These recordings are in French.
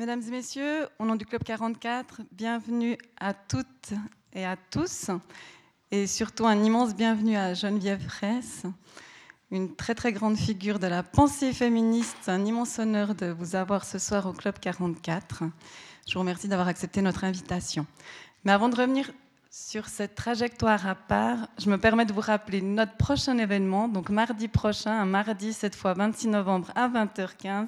Mesdames et messieurs, au nom du Club 44, bienvenue à toutes et à tous. Et surtout un immense bienvenue à Geneviève Fraisse, une très très grande figure de la pensée féministe. Un immense honneur de vous avoir ce soir au Club 44. Je vous remercie d'avoir accepté notre invitation. Mais avant de revenir sur cette trajectoire à part, je me permets de vous rappeler notre prochain événement. Donc mardi prochain, un mardi, cette fois 26 novembre à 20h15,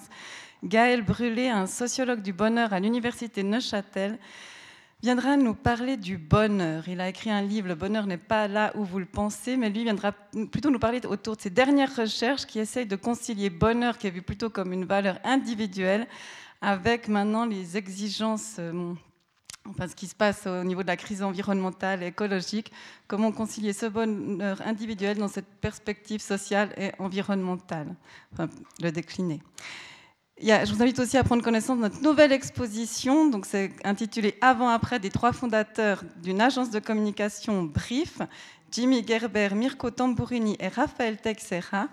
Gaël Brûlé, un sociologue du bonheur à l'université Neuchâtel, viendra nous parler du bonheur. Il a écrit un livre, Le bonheur n'est pas là où vous le pensez, mais lui viendra plutôt nous parler autour de ses dernières recherches qui essayent de concilier bonheur, qui est vu plutôt comme une valeur individuelle, avec maintenant les exigences, enfin ce qui se passe au niveau de la crise environnementale et écologique, comment concilier ce bonheur individuel dans cette perspective sociale et environnementale, enfin le décliner. Je vous invite aussi à prendre connaissance de notre nouvelle exposition. Donc c'est intitulé « Avant-après » des trois fondateurs d'une agence de communication Brief, Jimmy Gerber, Mirko Tambourini et Raphaël Teixeira.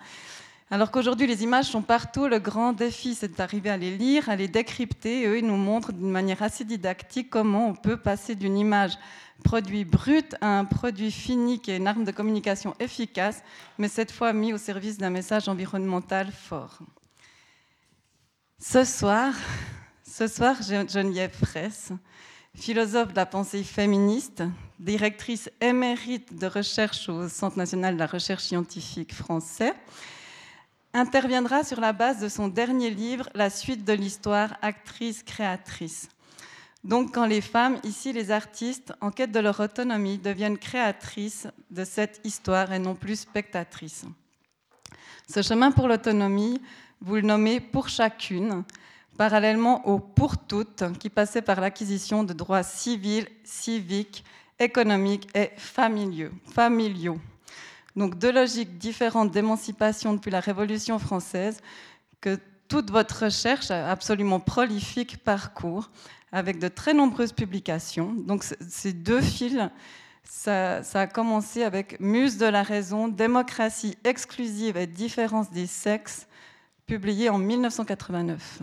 Alors qu'aujourd'hui, les images sont partout. Le grand défi, c'est d'arriver à les lire, à les décrypter. Et eux, ils nous montrent d'une manière assez didactique comment on peut passer d'une image produit brut à un produit fini qui est une arme de communication efficace, mais cette fois mis au service d'un message environnemental fort. Ce soir, Geneviève Fraisse, philosophe de la pensée féministe, directrice émérite de recherche au Centre national de la recherche scientifique français, interviendra sur la base de son dernier livre, La suite de l'histoire, actrice-créatrice. Donc quand les femmes, ici les artistes, en quête de leur autonomie, deviennent créatrices de cette histoire et non plus spectatrices. Ce chemin pour l'autonomie, vous le nommez « pour chacune », parallèlement au « pour toutes » qui passait par l'acquisition de droits civils, civiques, économiques et familiaux. Donc deux logiques différentes d'émancipation depuis la Révolution française que toute votre recherche absolument prolifique parcourt avec de très nombreuses publications. Donc ces deux fils, ça a commencé avec « Muse de la raison, démocratie exclusive et différence des sexes », publié en 1989.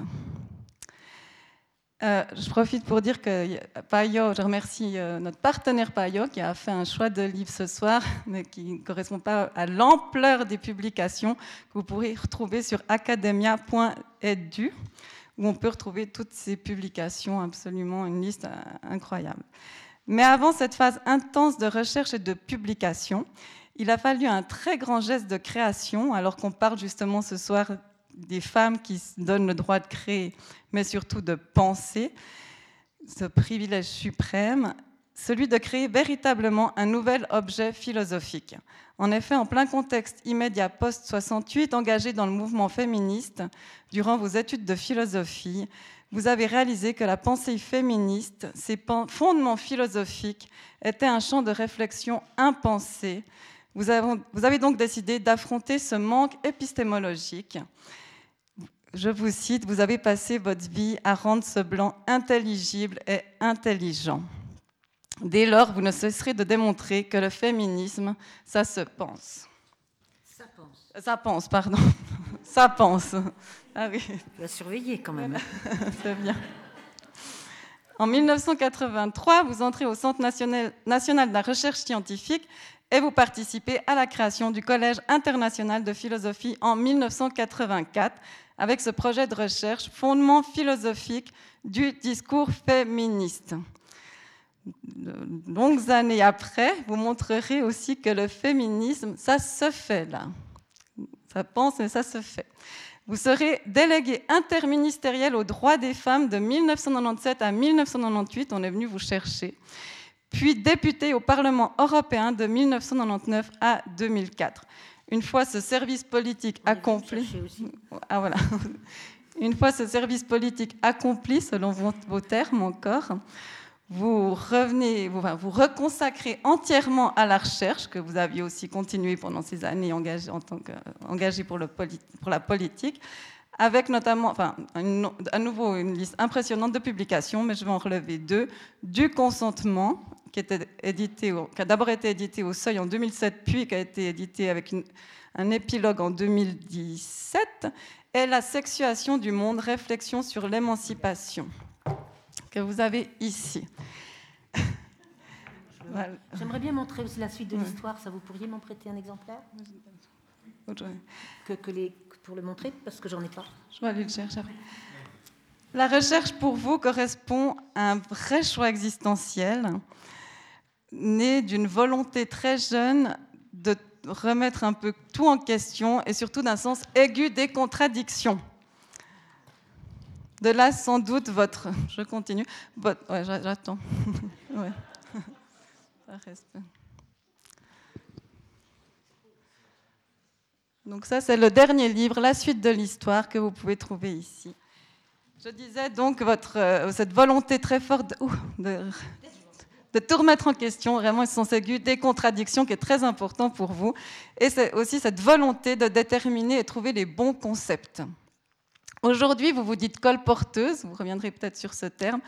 Je profite pour dire que Payot, je remercie notre partenaire Payot qui a fait un choix de livre ce soir, mais qui ne correspond pas à l'ampleur des publications que vous pourrez retrouver sur academia.edu, où on peut retrouver toutes ces publications, absolument une liste incroyable. Mais avant cette phase intense de recherche et de publication, il a fallu un très grand geste de création, alors qu'on parle justement ce soir des femmes qui se donnent le droit de créer, mais surtout de penser, ce privilège suprême, celui de créer véritablement un nouvel objet philosophique. En effet, en plein contexte immédiat post-68, engagé dans le mouvement féministe, durant vos études de philosophie, vous avez réalisé que la pensée féministe, ses fondements philosophiques, était un champ de réflexion impensé. Vous avez donc décidé d'affronter ce manque épistémologique. Je vous cite, « Vous avez passé votre vie à rendre ce blanc intelligible et intelligent. Dès lors, vous ne cesserez de démontrer que le féminisme, ça se pense. » Ça pense. Ça pense. Ah oui. Tu vas surveiller quand même. C'est bien. En 1983, vous entrez au Centre national de la recherche scientifique et vous participez à la création du Collège international de philosophie en 1984 avec ce projet de recherche « Fondement philosophique du discours féministe ». De longues années après, vous montrerez aussi que le féminisme, ça se fait là. Ça pense, mais ça se fait. Vous serez délégué interministériel aux droits des femmes de 1997 à 1998, on est venu vous chercher, puis député au Parlement européen de 1999 à 2004. Une fois ce service politique accompli, selon vos termes encore, vous reconsacrez entièrement à la recherche que vous aviez aussi continué pendant ces années engagée pour la politique, avec notamment, à nouveau une liste impressionnante de publications, mais je vais en relever deux, du consentement, qui a d'abord été édité au Seuil en 2007, puis qui a été édité avec un épilogue en 2017, et la sexuation du monde, réflexion sur l'émancipation. que vous avez ici. Voilà. J'aimerais bien montrer aussi la suite de l'histoire. Ça, vous pourriez m'en prêter un exemplaire pour le montrer, parce que j'en ai pas. Je vais aller le chercher. La recherche pour vous correspond à un vrai choix existentiel, né d'une volonté très jeune de remettre un peu tout en question et surtout d'un sens aigu des contradictions. De là, sans doute, votre... Je continue. Ouais, j'attends. Ouais. Ça reste. Donc ça, c'est le dernier livre, La suite de l'histoire, que vous pouvez trouver ici. Je disais donc cette volonté très forte de tout remettre en question, vraiment le sens aigu des contradictions qui est très important pour vous. Et c'est aussi cette volonté de déterminer et trouver les bons concepts. Aujourd'hui, vous vous dites colporteuse, vous reviendrez peut-être sur ce terme,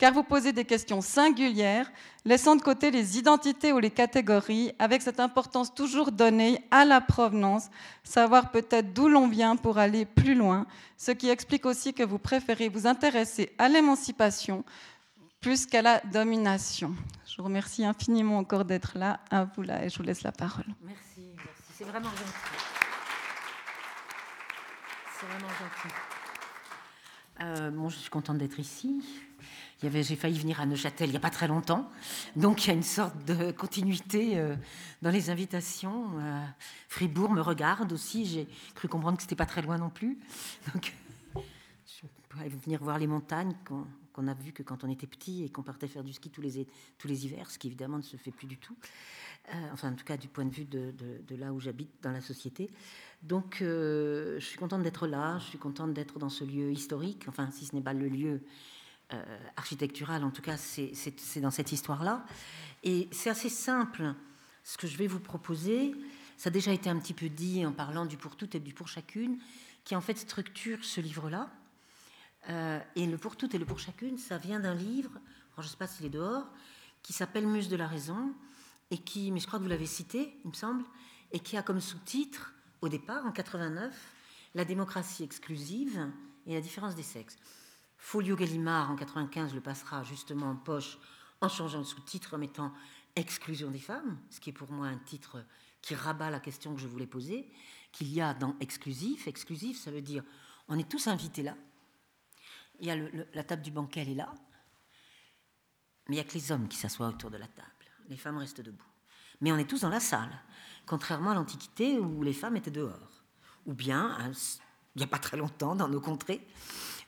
car vous posez des questions singulières, laissant de côté les identités ou les catégories, avec cette importance toujours donnée à la provenance, savoir peut-être d'où l'on vient pour aller plus loin, ce qui explique aussi que vous préférez vous intéresser à l'émancipation plus qu'à la domination. Je vous remercie infiniment encore d'être là, à vous là, et je vous laisse la parole. Merci. C'est vraiment gentil. C'est vraiment gentil. Je suis contente d'être ici. J'ai failli venir à Neuchâtel il n'y a pas très longtemps, donc il y a une sorte de continuité dans les invitations. Fribourg me regarde aussi, j'ai cru comprendre que ce n'était pas très loin non plus. Donc, je pourrais venir voir les montagnes qu'on a vues que quand on était petit et qu'on partait faire du ski tous les hivers, ce qui évidemment ne se fait plus du tout. Enfin, en tout cas, du point de vue de là où j'habite dans la société. Donc, je suis contente d'être là, je suis contente d'être dans ce lieu historique, enfin, si ce n'est pas le lieu architectural, en tout cas, c'est dans cette histoire-là. Et c'est assez simple, ce que je vais vous proposer, ça a déjà été un petit peu dit en parlant du pour toutes et du pour chacune, qui en fait structure ce livre-là. Et le pour toutes et le pour chacune, ça vient d'un livre, alors je ne sais pas s'il est dehors, qui s'appelle Muse de la raison, et qui, mais je crois que vous l'avez cité, il me semble, et qui a comme sous-titre, au départ, en 89, La démocratie exclusive et la différence des sexes. Folio Gallimard, en 95, le passera justement en poche en changeant le sous-titre, en mettant Exclusion des femmes, ce qui est pour moi un titre qui rabat la question que je voulais poser, qu'il y a dans Exclusif. Exclusif, ça veut dire on est tous invités là. Il y a la table du banquet, elle est là, mais il n'y a que les hommes qui s'assoient autour de la table. Les femmes restent debout. Mais on est tous dans la salle, contrairement à l'Antiquité où les femmes étaient dehors. Ou bien, il n'y a pas très longtemps, dans nos contrées,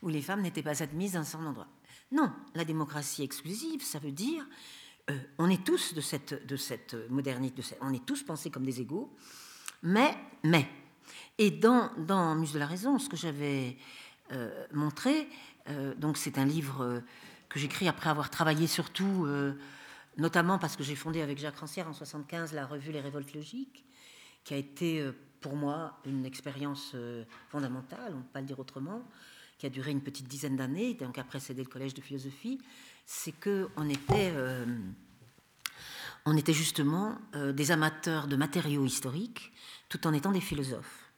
où les femmes n'étaient pas admises dans certains endroits. Non, la démocratie exclusive, ça veut dire on est tous de cette modernité, on est tous pensés comme des égaux, mais. Et dans Muse de la raison, ce que j'avais montré, donc c'est un livre que j'écris après avoir travaillé surtout... notamment parce que j'ai fondé avec Jacques Rancière en 1975 la revue Les Révoltes logiques, qui a été pour moi une expérience fondamentale, on ne peut pas le dire autrement, qui a duré une petite dizaine d'années, donc a précédé le Collège de philosophie. C'est qu'on était, justement des amateurs de matériaux historiques, tout en étant des philosophes.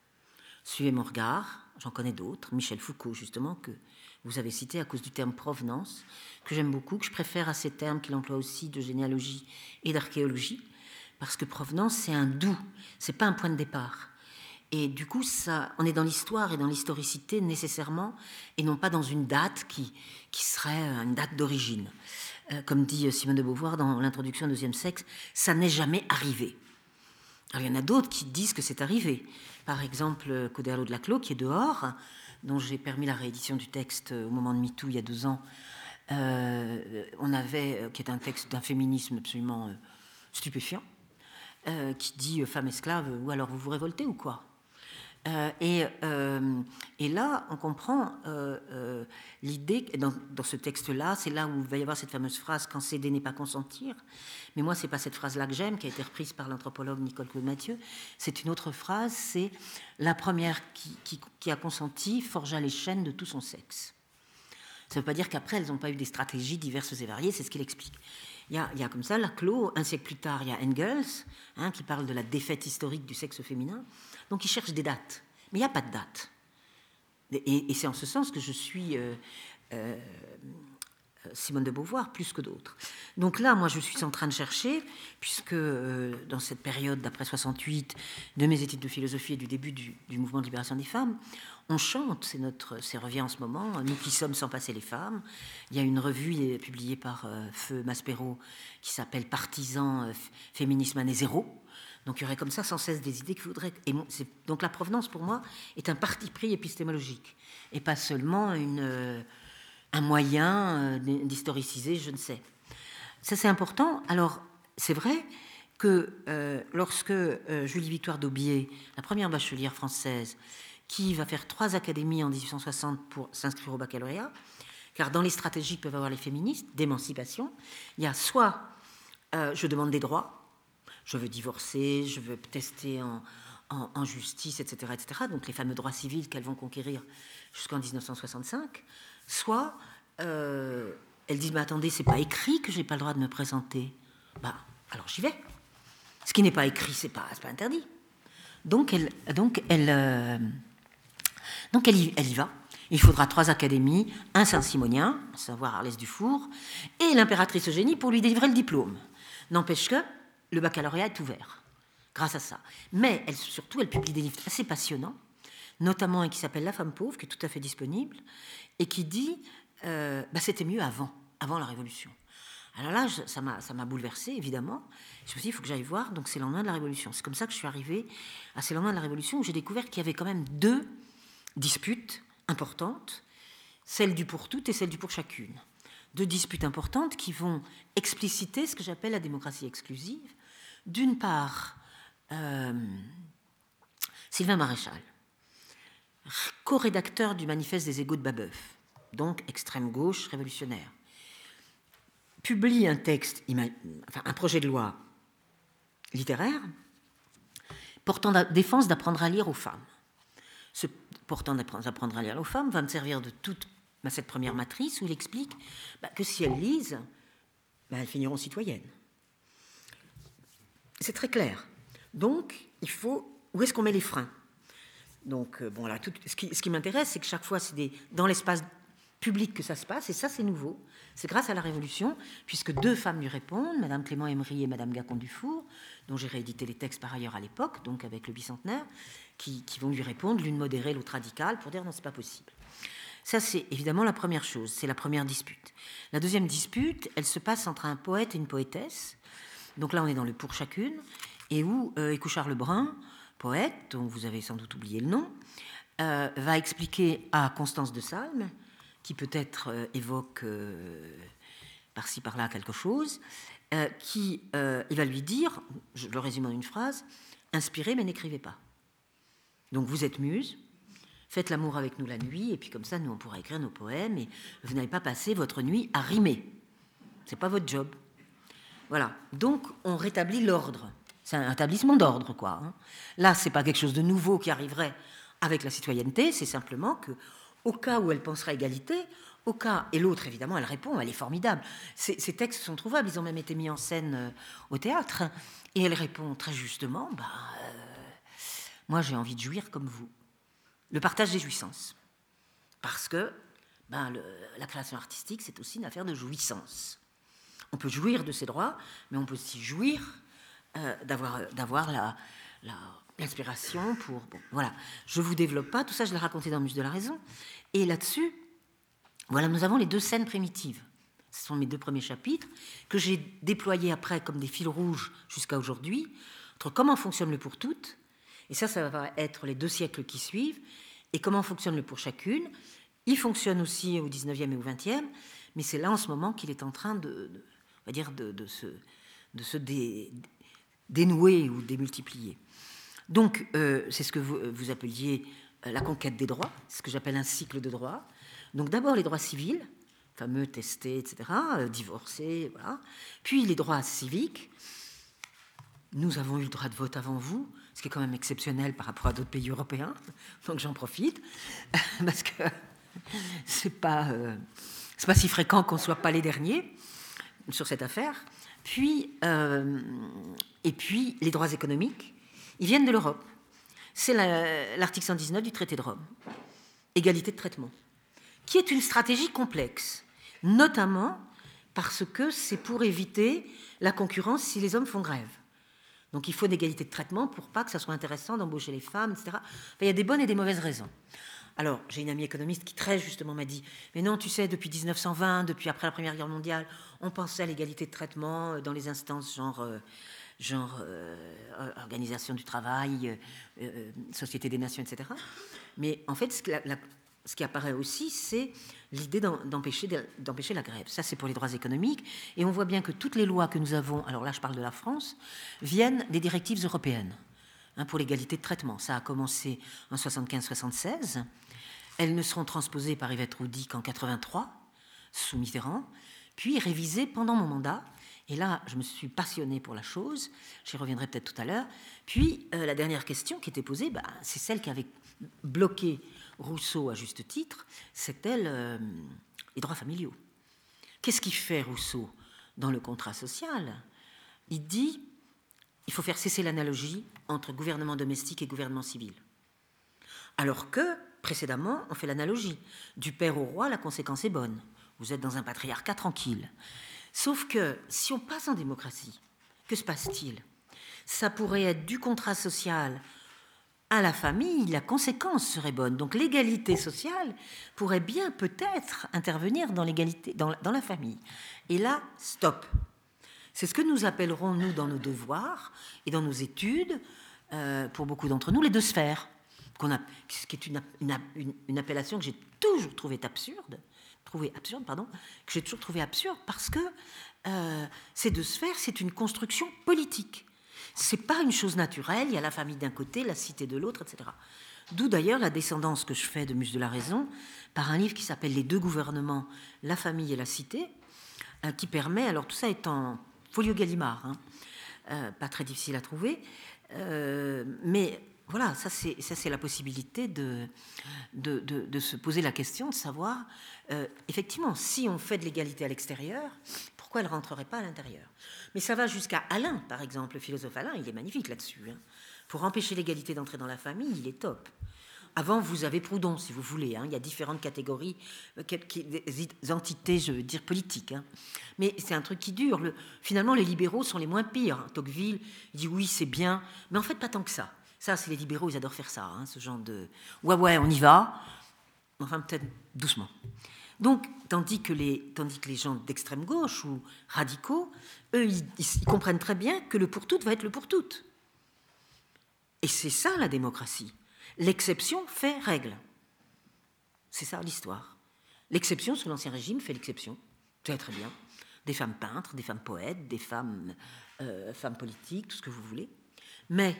Suivez mon regard, j'en connais d'autres, Michel Foucault justement, que vous avez cité à cause du terme provenance, que j'aime beaucoup, que je préfère à ces termes qu'il emploie aussi de généalogie et d'archéologie, parce que provenance, c'est un d'où, c'est pas un point de départ. Et du coup, ça, on est dans l'histoire et dans l'historicité nécessairement, et non pas dans une date qui serait une date d'origine. Comme dit Simone de Beauvoir dans l'introduction au deuxième sexe, ça n'est jamais arrivé. Alors, il y en a d'autres qui disent que c'est arrivé. Par exemple, Choderlos de Laclos, qui est dehors, dont j'ai permis la réédition du texte au moment de MeToo il y a 2 ans, qui est un texte d'un féminisme absolument stupéfiant, qui dit « femme esclave » ou « alors vous vous révoltez ou quoi ?» et là, on comprend l'idée, dans ce texte-là, c'est là où il va y avoir cette fameuse phrase « quand céder n'est pas consentir ». Mais moi, ce n'est pas cette phrase-là que j'aime, qui a été reprise par l'anthropologue Nicole Claude Mathieu, c'est une autre phrase, c'est « la première qui a consenti forgea les chaînes de tout son sexe ». Ça ne veut pas dire qu'après, elles n'ont pas eu des stratégies diverses et variées, c'est ce qu'il explique. Il y a comme ça, Laclos, un siècle plus tard, il y a Engels, qui parle de la défaite historique du sexe féminin. Donc ils cherchent des dates, mais il n'y a pas de date. Et c'est en ce sens que je suis Simone de Beauvoir plus que d'autres. Donc là, moi, je suis en train de chercher, puisque dans cette période d'après 68, de mes études de philosophie et du début du mouvement de libération des femmes, on chante, c'est revient en ce moment, « Nous qui sommes sans passer les femmes ». Il y a une revue publiée par Feu Maspero qui s'appelle « Partisans, féminisme année zéro ». Donc il y aurait comme ça sans cesse des idées qu'il faudrait... Donc la provenance, pour moi, est un parti pris épistémologique et pas seulement un moyen d'historiciser, je ne sais. Ça, c'est important. Alors, c'est vrai que lorsque Julie Victoire Daubier, la première bachelière française, qui va faire 3 académies en 1860 pour s'inscrire au baccalauréat, car dans les stratégies que peuvent avoir les féministes d'émancipation, il y a soit je demande des droits, je veux divorcer, je veux tester en justice, etc., etc., donc les fameux droits civils qu'elles vont conquérir jusqu'en 1965, soit elles disent, mais attendez, c'est pas écrit que j'ai pas le droit de me présenter. Bah, alors j'y vais. Ce qui n'est pas écrit, c'est pas interdit. Donc elle y va. Il faudra 3 académies, un Saint-Simonien, à savoir Arlès Dufour, et l'impératrice Eugénie pour lui délivrer le diplôme. N'empêche que le baccalauréat est ouvert, grâce à ça. Mais surtout, elle publie des livres assez passionnants, notamment un qui s'appelle « La femme pauvre », qui est tout à fait disponible, et qui dit « c'était mieux avant la Révolution ». Alors là, ça m'a bouleversée, évidemment. Je me suis dit, il faut que j'aille voir. Donc, c'est le lendemain de la Révolution. C'est comme ça que je suis arrivée à ces lendemains de la Révolution, où j'ai découvert qu'il y avait quand même 2 disputes importantes, celle du pour toutes et celle du pour chacune. 2 disputes importantes qui vont expliciter ce que j'appelle la démocratie exclusive. D'une part, Sylvain Maréchal, co-rédacteur du manifeste des égaux de Babeuf, donc extrême gauche révolutionnaire, publie un texte, un projet de loi littéraire portant la défense d'apprendre à lire aux femmes. Ce portant d'apprendre à lire aux femmes va me servir de toute cette première matrice où il explique que si elles lisent, elles finiront citoyennes. C'est très clair. Donc, où est-ce qu'on met les freins ? Donc, là, ce qui m'intéresse, c'est que chaque fois, c'est dans l'espace public que ça se passe, et ça, c'est nouveau. C'est grâce à la Révolution, puisque 2 femmes lui répondent, Madame Clément Emery et Madame Gacon-Dufour, dont j'ai réédité les textes par ailleurs à l'époque, donc avec le bicentenaire, qui vont lui répondre, l'une modérée, l'autre radicale, pour dire non, c'est pas possible. Ça, c'est évidemment la première chose, c'est la première dispute. La deuxième dispute, elle se passe entre un poète et une poétesse, donc là, on est dans le pour chacune, et où Écouchard Lebrun, poète, dont vous avez sans doute oublié le nom, va expliquer à Constance de Salm, qui peut-être évoque par-ci par-là quelque chose, il va lui dire, je le résume en une phrase, « Inspirez, mais n'écrivez pas. Donc vous êtes muse, faites l'amour avec nous la nuit, et puis comme ça, nous, on pourra écrire nos poèmes, et vous n'allez pas passer votre nuit à rimer. C'est pas votre job. » Voilà. Donc, on rétablit l'ordre. C'est un établissement d'ordre, quoi. Là, c'est pas quelque chose de nouveau qui arriverait avec la citoyenneté, c'est simplement que, au cas où elle pensera égalité, et l'autre, évidemment, elle répond, elle est formidable. Ces textes sont trouvables, ils ont même été mis en scène au théâtre, et elle répond très justement, moi, j'ai envie de jouir comme vous. Le partage des jouissances. Parce que la création artistique, c'est aussi une affaire de jouissance. On peut jouir de ses droits, mais on peut aussi jouir d'avoir l'inspiration pour... Bon, voilà, je ne vous développe pas, tout ça je l'ai raconté dans le Musée de la Raison. Et là-dessus, voilà, nous avons les 2 scènes primitives. Ce sont mes 2 premiers chapitres que j'ai déployés après comme des fils rouges jusqu'à aujourd'hui, entre comment fonctionne le pour toutes, et ça va être les 2 siècles qui suivent, et comment fonctionne le pour chacune. Il fonctionne aussi au 19e et au 20e, mais c'est là en ce moment qu'il est en train de se dénouer ou démultiplier. Donc, c'est ce que vous appeliez la conquête des droits, ce que j'appelle un cycle de droits. Donc, d'abord les droits civils, fameux testés, etc., divorcés, voilà. Puis les droits civiques. Nous avons eu le droit de vote avant vous, ce qui est quand même exceptionnel par rapport à d'autres pays européens. Donc, j'en profite parce que c'est pas si fréquent qu'on soit pas les derniers sur cette affaire. Puis les droits économiques. Ils viennent de l'Europe. C'est l'article 119 du traité de Rome. Égalité de traitement. Qui est une stratégie complexe. notamment parce que c'est pour éviter la concurrence si les hommes font grève. Donc il faut une égalité de traitement pour pas que ça soit intéressant d'embaucher les femmes, etc. Enfin, il y a des bonnes et des mauvaises raisons. Alors, j'ai une amie économiste qui très justement m'a dit « Mais non, tu sais, depuis 1920, depuis après la Première Guerre mondiale, on pensait à l'égalité de traitement dans les instances genre organisation du travail, société des nations, etc. » Mais en fait, ce qui apparaît aussi, c'est l'idée d'empêcher la grève. Ça, c'est pour les droits économiques. Et on voit bien que toutes les lois que nous avons, alors là, je parle de la France, viennent des directives européennes hein, pour l'égalité de traitement. Ça a commencé en 75-76. Elles ne seront transposées par Yvette Roudy qu'en 83, sous Mitterrand, puis révisées pendant mon mandat. Et là, je me suis passionnée pour la chose. J'y reviendrai peut-être tout à l'heure. Puis, la dernière question qui était posée, c'est celle qui avait bloqué Rousseau à juste titre, c'était les droits familiaux. Qu'est-ce qu'il fait, Rousseau, dans le contrat social ? Il dit il faut faire cesser l'analogie entre gouvernement domestique et gouvernement civil. Alors que, précédemment, on fait l'analogie. Du père au roi, la conséquence est bonne. Vous êtes dans un patriarcat tranquille. Sauf que, si on passe en démocratie, que se passe-t-il ? Ça pourrait être du contrat social à la famille, la conséquence serait bonne. Donc l'égalité sociale pourrait bien peut-être intervenir dans l'égalité, dans la famille. Et là, stop. C'est ce que nous appellerons, nous, dans nos devoirs et dans nos études, pour beaucoup d'entre nous, les deux sphères, ce qui est une appellation que j'ai toujours trouvée absurde. Que j'ai toujours trouvé absurde parce que ces deux sphères, c'est une construction politique. C'est pas une chose naturelle. Il y a la famille d'un côté, la cité de l'autre, etc. D'où d'ailleurs la descendance que je fais de Muse de la Raison par un livre qui s'appelle Les deux gouvernements, la famille et la cité, qui permet, alors tout ça est en folio Gallimard, pas très difficile à trouver, mais voilà, ça c'est la possibilité de se poser la question, de savoir, effectivement, si on fait de l'égalité à l'extérieur, pourquoi elle ne rentrerait pas à l'intérieur ? Mais ça va jusqu'à Alain, par exemple, le philosophe Alain, il est magnifique là-dessus. Hein. Pour empêcher l'égalité d'entrer dans la famille, il est top. Avant, vous avez Proudhon, si vous voulez. Hein. Il y a différentes catégories, des entités, je veux dire, politiques. Hein. Mais c'est un truc qui dure. Finalement, les libéraux sont les moins pires. Tocqueville dit oui, c'est bien, mais en fait, pas tant que ça. Ça, c'est les libéraux, ils adorent faire ça, hein, ce genre de « ouais, on y va », enfin peut-être doucement. Donc, tandis que les gens d'extrême gauche ou radicaux, eux, ils comprennent très bien que le pour-toutes va être le pour-toutes. Et c'est ça la démocratie. L'exception fait règle. C'est ça l'histoire. L'exception, sous l'Ancien Régime, fait l'exception. C'est très bien. Des femmes peintres, des femmes poètes, des femmes politiques, tout ce que vous voulez. Mais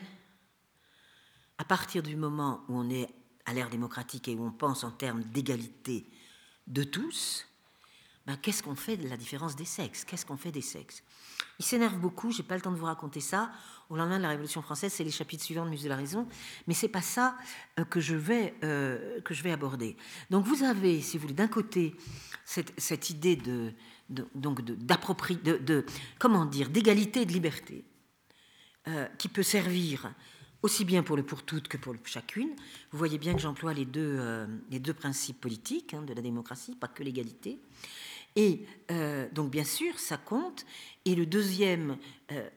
à partir du moment où on est à l'ère démocratique et où on pense en termes d'égalité de tous, qu'est-ce qu'on fait de la différence des sexes ? Qu'est-ce qu'on fait des sexes ? Il s'énerve beaucoup, je n'ai pas le temps de vous raconter ça. Au lendemain de la Révolution française, c'est les chapitres suivants de Musée de la Raison, mais ce n'est pas ça que je vais aborder. Donc vous avez, si vous voulez, d'un côté, cette idée d'égalité et de liberté qui peut servir aussi bien pour le pour toutes que pour le chacune. Vous voyez bien que j'emploie les deux principes politiques de la démocratie, pas que l'égalité. Et donc, bien sûr, ça compte. Et le deuxième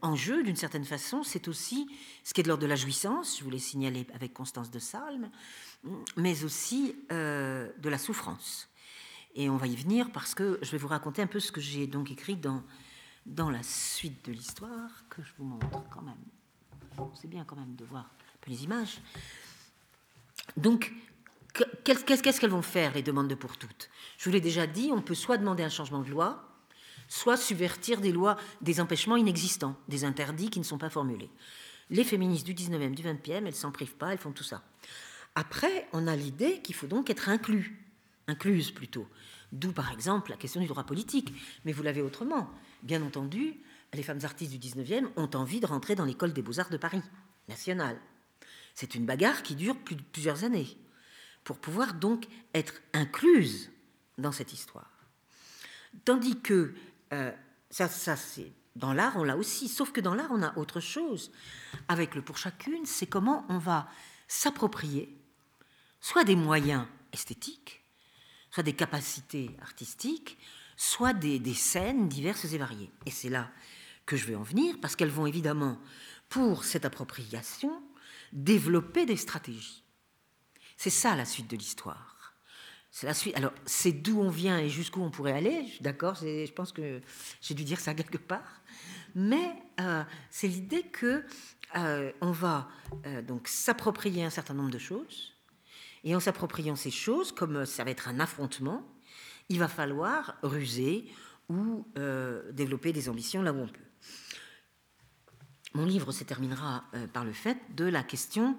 enjeu, d'une certaine façon, c'est aussi ce qui est de l'ordre de la jouissance, je vous l'ai signalé avec Constance de Salm, mais aussi de la souffrance. Et on va y venir parce que je vais vous raconter un peu ce que j'ai donc écrit dans la suite de l'histoire, que je vous montre quand même. C'est bien quand même de voir un peu les images. Donc, qu'est-ce qu'elles vont faire, les demandes de pour toutes ? Je vous l'ai déjà dit, on peut soit demander un changement de loi, soit subvertir des lois, des empêchements inexistants, des interdits qui ne sont pas formulés. Les féministes du 19e, du 20e, elles ne s'en privent pas, elles font tout ça. Après, on a l'idée qu'il faut donc être incluses plutôt. D'où, par exemple, la question du droit politique. Mais vous l'avez autrement, bien entendu. Les femmes artistes du 19e ont envie de rentrer dans l'école des beaux-arts de Paris, nationale. C'est une bagarre qui dure plusieurs années, pour pouvoir donc être incluses dans cette histoire. Tandis que, ça c'est dans l'art, on l'a aussi, sauf que dans l'art, on a autre chose. Avec le pour chacune, c'est comment on va s'approprier, soit des moyens esthétiques, soit des capacités artistiques, soit des scènes diverses et variées. Et c'est là que je veux en venir, parce qu'elles vont évidemment, pour cette appropriation, développer des stratégies. C'est ça la suite de l'histoire. C'est la suite. Alors, c'est d'où on vient et jusqu'où on pourrait aller, d'accord, je pense que j'ai dû dire ça quelque part, mais c'est l'idée que on va donc s'approprier un certain nombre de choses, et en s'appropriant ces choses, comme ça va être un affrontement, il va falloir ruser ou développer des ambitions là où on peut. Mon livre se terminera par le fait de la question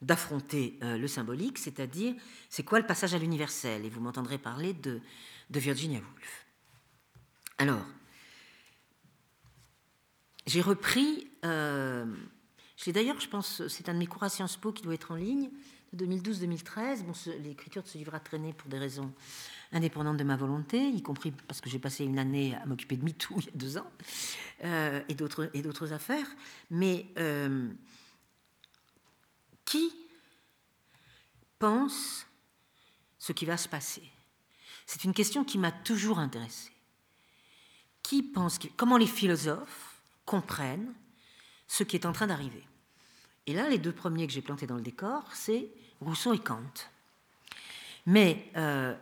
d'affronter le symbolique, c'est-à-dire c'est quoi le passage à l'universel, et vous m'entendrez parler de Virginia Woolf. Alors, j'ai repris, j'ai d'ailleurs, je pense, c'est un de mes cours à Sciences Po qui doit être en ligne, de 2012-2013, bon, l'écriture de ce livre a traîné pour des raisons indépendante de ma volonté, y compris parce que j'ai passé une année à m'occuper de MeToo il y a 2 ans, et d'autres affaires, mais qui pense ce qui va se passer? C'est une question qui m'a toujours intéressée. Qui pense, comment les philosophes comprennent ce qui est en train d'arriver? Et là, les 2 premiers que j'ai plantés dans le décor, c'est Rousseau et Kant. Mais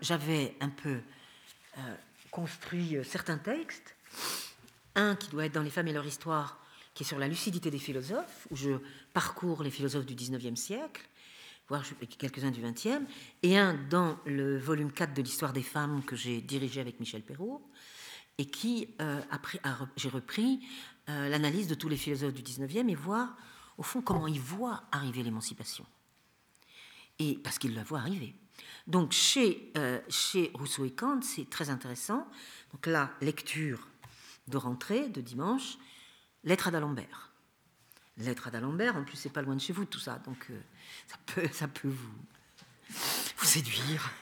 j'avais un peu construit certains textes, un qui doit être dans Les femmes et leur histoire, qui est sur la lucidité des philosophes, où je parcours les philosophes du 19e siècle, voire quelques-uns du 20e, et un dans le volume 4 de l'histoire des femmes que j'ai dirigé avec Michel Perrault, et qui, j'ai repris l'analyse de tous les philosophes du 19e et voir, au fond, comment ils voient arriver l'émancipation. Et parce qu'ils la voient arriver. Donc, chez Rousseau et Kant, c'est très intéressant. Donc là, lecture de rentrée, de dimanche, Lettre à d'Alembert. Lettre à d'Alembert, en plus, c'est pas loin de chez vous, tout ça. Donc, ça peut vous séduire.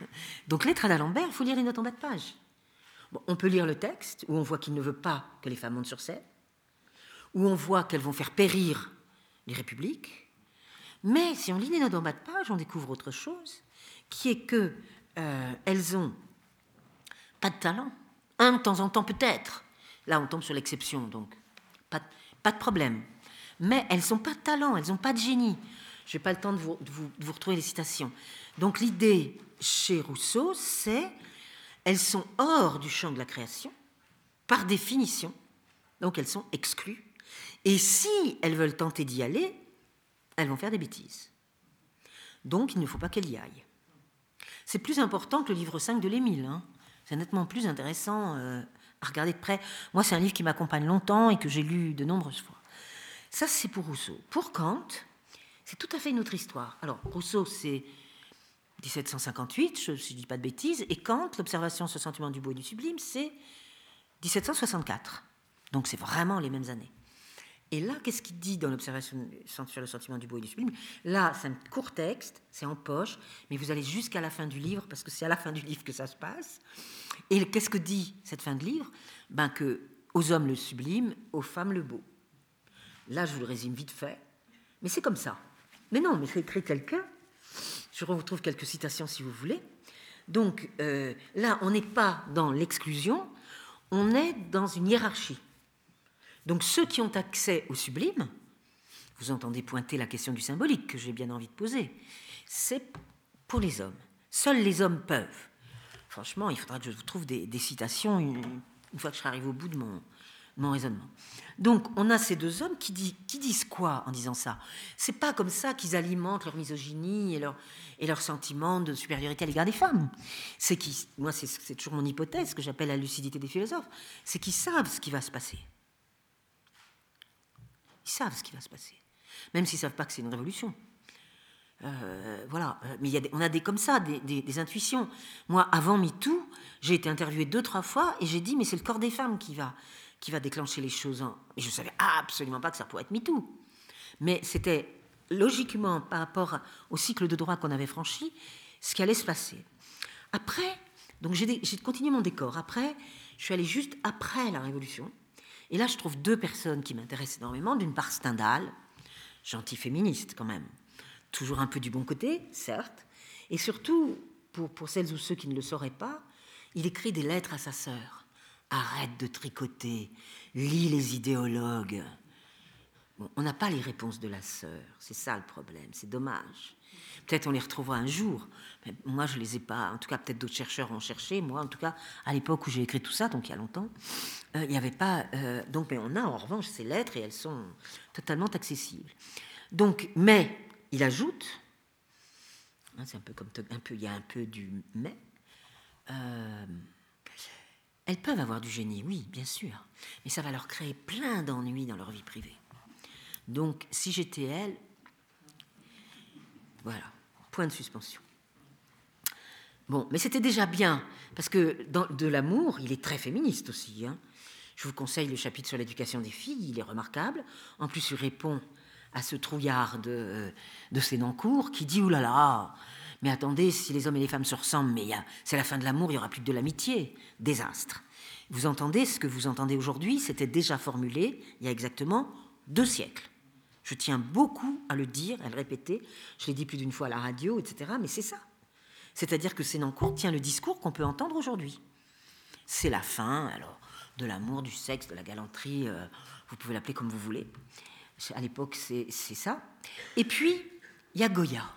Donc, Lettre à d'Alembert, il faut lire les notes en bas de page. Bon, on peut lire le texte, où on voit qu'il ne veut pas que les femmes montent sur scène, où on voit qu'elles vont faire périr les républiques. Mais si on lit les notes en bas de page, on découvre autre chose, qui est qu'elles n'ont pas de talent. Un de temps en temps, peut-être. Là, on tombe sur l'exception, donc pas de problème. Mais elles n'ont pas de talent, elles n'ont pas de génie. Je n'ai pas le temps de vous retrouver les citations. Donc l'idée chez Rousseau, c'est elles sont hors du champ de la création, par définition, donc elles sont exclues. Et si elles veulent tenter d'y aller, elles vont faire des bêtises. Donc il ne faut pas qu'elles y aillent. C'est plus important que le livre 5 de l'Émile. Hein. C'est nettement plus intéressant à regarder de près. Moi, c'est un livre qui m'accompagne longtemps et que j'ai lu de nombreuses fois. Ça, c'est pour Rousseau. Pour Kant, c'est tout à fait une autre histoire. Alors, Rousseau, c'est 1758, si je ne dis pas de bêtises, et Kant, l'observation sur le sentiment du beau et du sublime, c'est 1764. Donc, c'est vraiment les mêmes années. Et là, qu'est-ce qu'il dit dans l'observation sur le sentiment du beau et du sublime? Là, c'est un court texte, c'est en poche, mais vous allez jusqu'à la fin du livre, parce que c'est à la fin du livre que ça se passe. Et qu'est-ce que dit cette fin de livre? Ben que aux hommes le sublime, aux femmes le beau. Là, je vous le résume vite fait, mais c'est comme ça. Mais non, mais c'est écrit tel quel. Je retrouve quelques citations si vous voulez. Donc là, on n'est pas dans l'exclusion, on est dans une hiérarchie. Donc ceux qui ont accès au sublime, vous entendez pointer la question du symbolique que j'ai bien envie de poser, c'est pour les hommes. Seuls les hommes peuvent. Franchement, il faudra que je vous trouve des citations une fois que je serai arrivé au bout de mon raisonnement. Donc on a ces 2 hommes qui disent quoi en disant ça? C'est pas comme ça qu'ils alimentent leur misogynie et leur sentiment de supériorité à l'égard des femmes. C'est qu'ils, moi c'est toujours mon hypothèse que j'appelle la lucidité des philosophes, c'est qu'ils savent ce qui va se passer. Ils savent ce qui va se passer, même s'ils ne savent pas que c'est une révolution. Voilà. Mais on a des comme ça, des intuitions. Moi, avant MeToo, j'ai été interviewée 2-3 fois et j'ai dit, mais c'est le corps des femmes qui va déclencher les choses. Et je ne savais absolument pas que ça pouvait être MeToo. Mais c'était logiquement, par rapport au cycle de droit qu'on avait franchi, ce qui allait se passer. Après, donc j'ai continué mon décor. Après, je suis allée juste après la révolution. Et là, je trouve 2 personnes qui m'intéressent énormément. D'une part, Stendhal, gentil féministe quand même, toujours un peu du bon côté, certes. Et surtout, pour celles ou ceux qui ne le sauraient pas, il écrit des lettres à sa sœur. Arrête de tricoter, lis les idéologues. Bon, on n'a pas les réponses de la sœur, c'est ça le problème, c'est dommage. Peut-être on les retrouvera un jour, mais moi je ne les ai pas, en tout cas peut-être d'autres chercheurs ont cherché, moi en tout cas à l'époque où j'ai écrit tout ça, donc il y a longtemps, il n'y avait pas, donc, mais on a en revanche ces lettres et elles sont totalement accessibles. Donc, mais, il ajoute, hein, c'est un peu comme, il y a un peu du mais, elles peuvent avoir du génie, oui, bien sûr, mais ça va leur créer plein d'ennuis dans leur vie privée. Donc, si j'étais elle, voilà, point de suspension. Bon, mais c'était déjà bien, parce que dans De l'amour, il est très féministe aussi. Hein. Je vous conseille le chapitre sur l'éducation des filles, il est remarquable. En plus, il répond à ce trouillard de Sénancourt qui dit « Ouh là là, mais attendez, si les hommes et les femmes se ressemblent, mais c'est la fin de l'amour, il n'y aura plus que de l'amitié. Désastre. » Vous entendez ce que vous entendez aujourd'hui, c'était déjà formulé il y a exactement 2 siècles. Je tiens beaucoup à le dire, à le répéter. Je l'ai dit plus d'une fois à la radio, etc. Mais c'est ça. C'est-à-dire que Sénancourt tient le discours qu'on peut entendre aujourd'hui. C'est la fin, alors, de l'amour, du sexe, de la galanterie. Vous pouvez l'appeler comme vous voulez. À l'époque, c'est ça. Et puis, il y a Goya.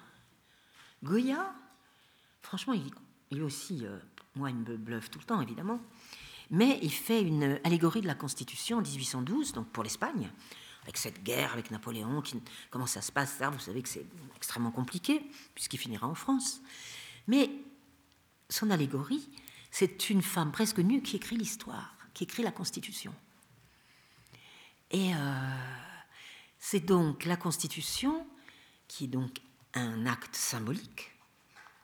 Goya, franchement, lui aussi, moi, il me bluffe tout le temps, évidemment. Mais il fait une allégorie de la Constitution en 1812, donc pour l'Espagne, avec cette guerre, avec Napoléon, comment ça se passe, ça, vous savez que c'est extrêmement compliqué, puisqu'il finira en France. Mais son allégorie, c'est une femme presque nue qui écrit l'histoire, qui écrit la Constitution. Et c'est donc la Constitution qui est donc un acte symbolique.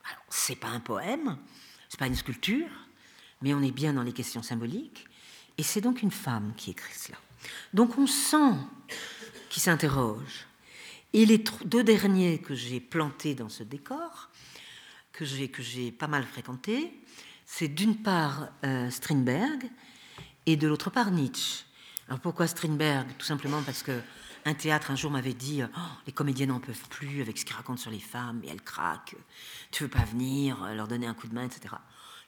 Alors, c'est pas un poème, c'est pas une sculpture, mais on est bien dans les questions symboliques, et c'est donc une femme qui écrit cela. Donc on sent qu'il s'interroge. Et les 2 derniers que j'ai plantés dans ce décor, que j'ai pas mal fréquenté, c'est d'une part Strindberg et de l'autre part Nietzsche. Alors pourquoi Strindberg ? Tout simplement parce qu'un théâtre un jour m'avait dit « Oh, les comédiennes n'en peuvent plus avec ce qu'ils racontent sur les femmes, et elles craquent, tu veux pas venir, leur donner un coup de main, etc. »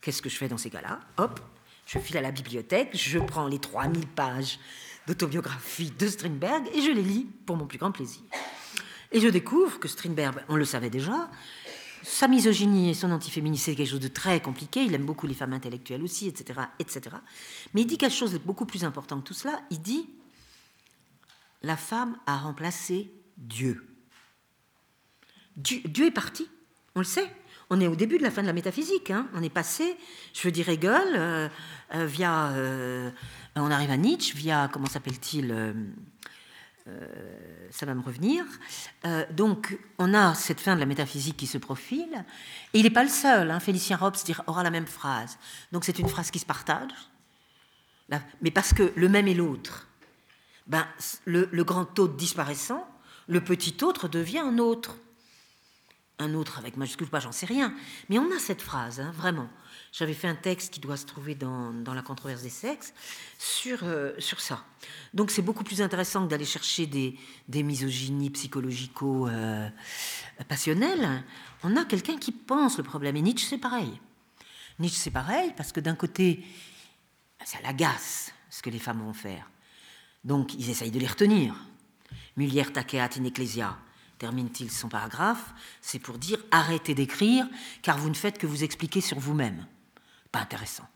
Qu'est-ce que je fais dans ces cas-là ? Hop, je file à la bibliothèque, je prends les 3000 pages d'autobiographie de Strindberg et je les lis pour mon plus grand plaisir. Et je découvre que Strindberg, on le savait déjà, sa misogynie et son antiféminisme, c'est quelque chose de très compliqué, il aime beaucoup les femmes intellectuelles aussi, etc., etc. Mais il dit quelque chose de beaucoup plus important que tout cela, il dit « La femme a remplacé Dieu. » Dieu est parti, on le sait. On est au début de la fin de la métaphysique, hein. On est passé, je dis Hegel, via, on arrive à Nietzsche, via, comment s'appelle-t-il, ça va me revenir. Donc, on a cette fin de la métaphysique qui se profile, et il n'est pas le seul, hein. Félicien Rops aura la même phrase. Donc, c'est une phrase qui se partage, mais parce que le même et l'autre, ben, le grand autre disparaissant, le petit autre devient un autre. Un autre avec majuscule, pas j'en sais rien. Mais on a cette phrase, hein, vraiment. J'avais fait un texte qui doit se trouver dans la controverse des sexes sur ça. Donc c'est beaucoup plus intéressant que d'aller chercher des misogynies psychologico-passionnelles. On a quelqu'un qui pense le problème. Et Nietzsche, c'est pareil. Nietzsche, c'est pareil parce que d'un côté, ça l'agace ce que les femmes vont faire. Donc ils essayent de les retenir. Mulier taceat in ecclesia. Termine-t-il son paragraphe, c'est pour dire « Arrêtez d'écrire, car vous ne faites que vous expliquer sur vous-même. » Pas intéressant.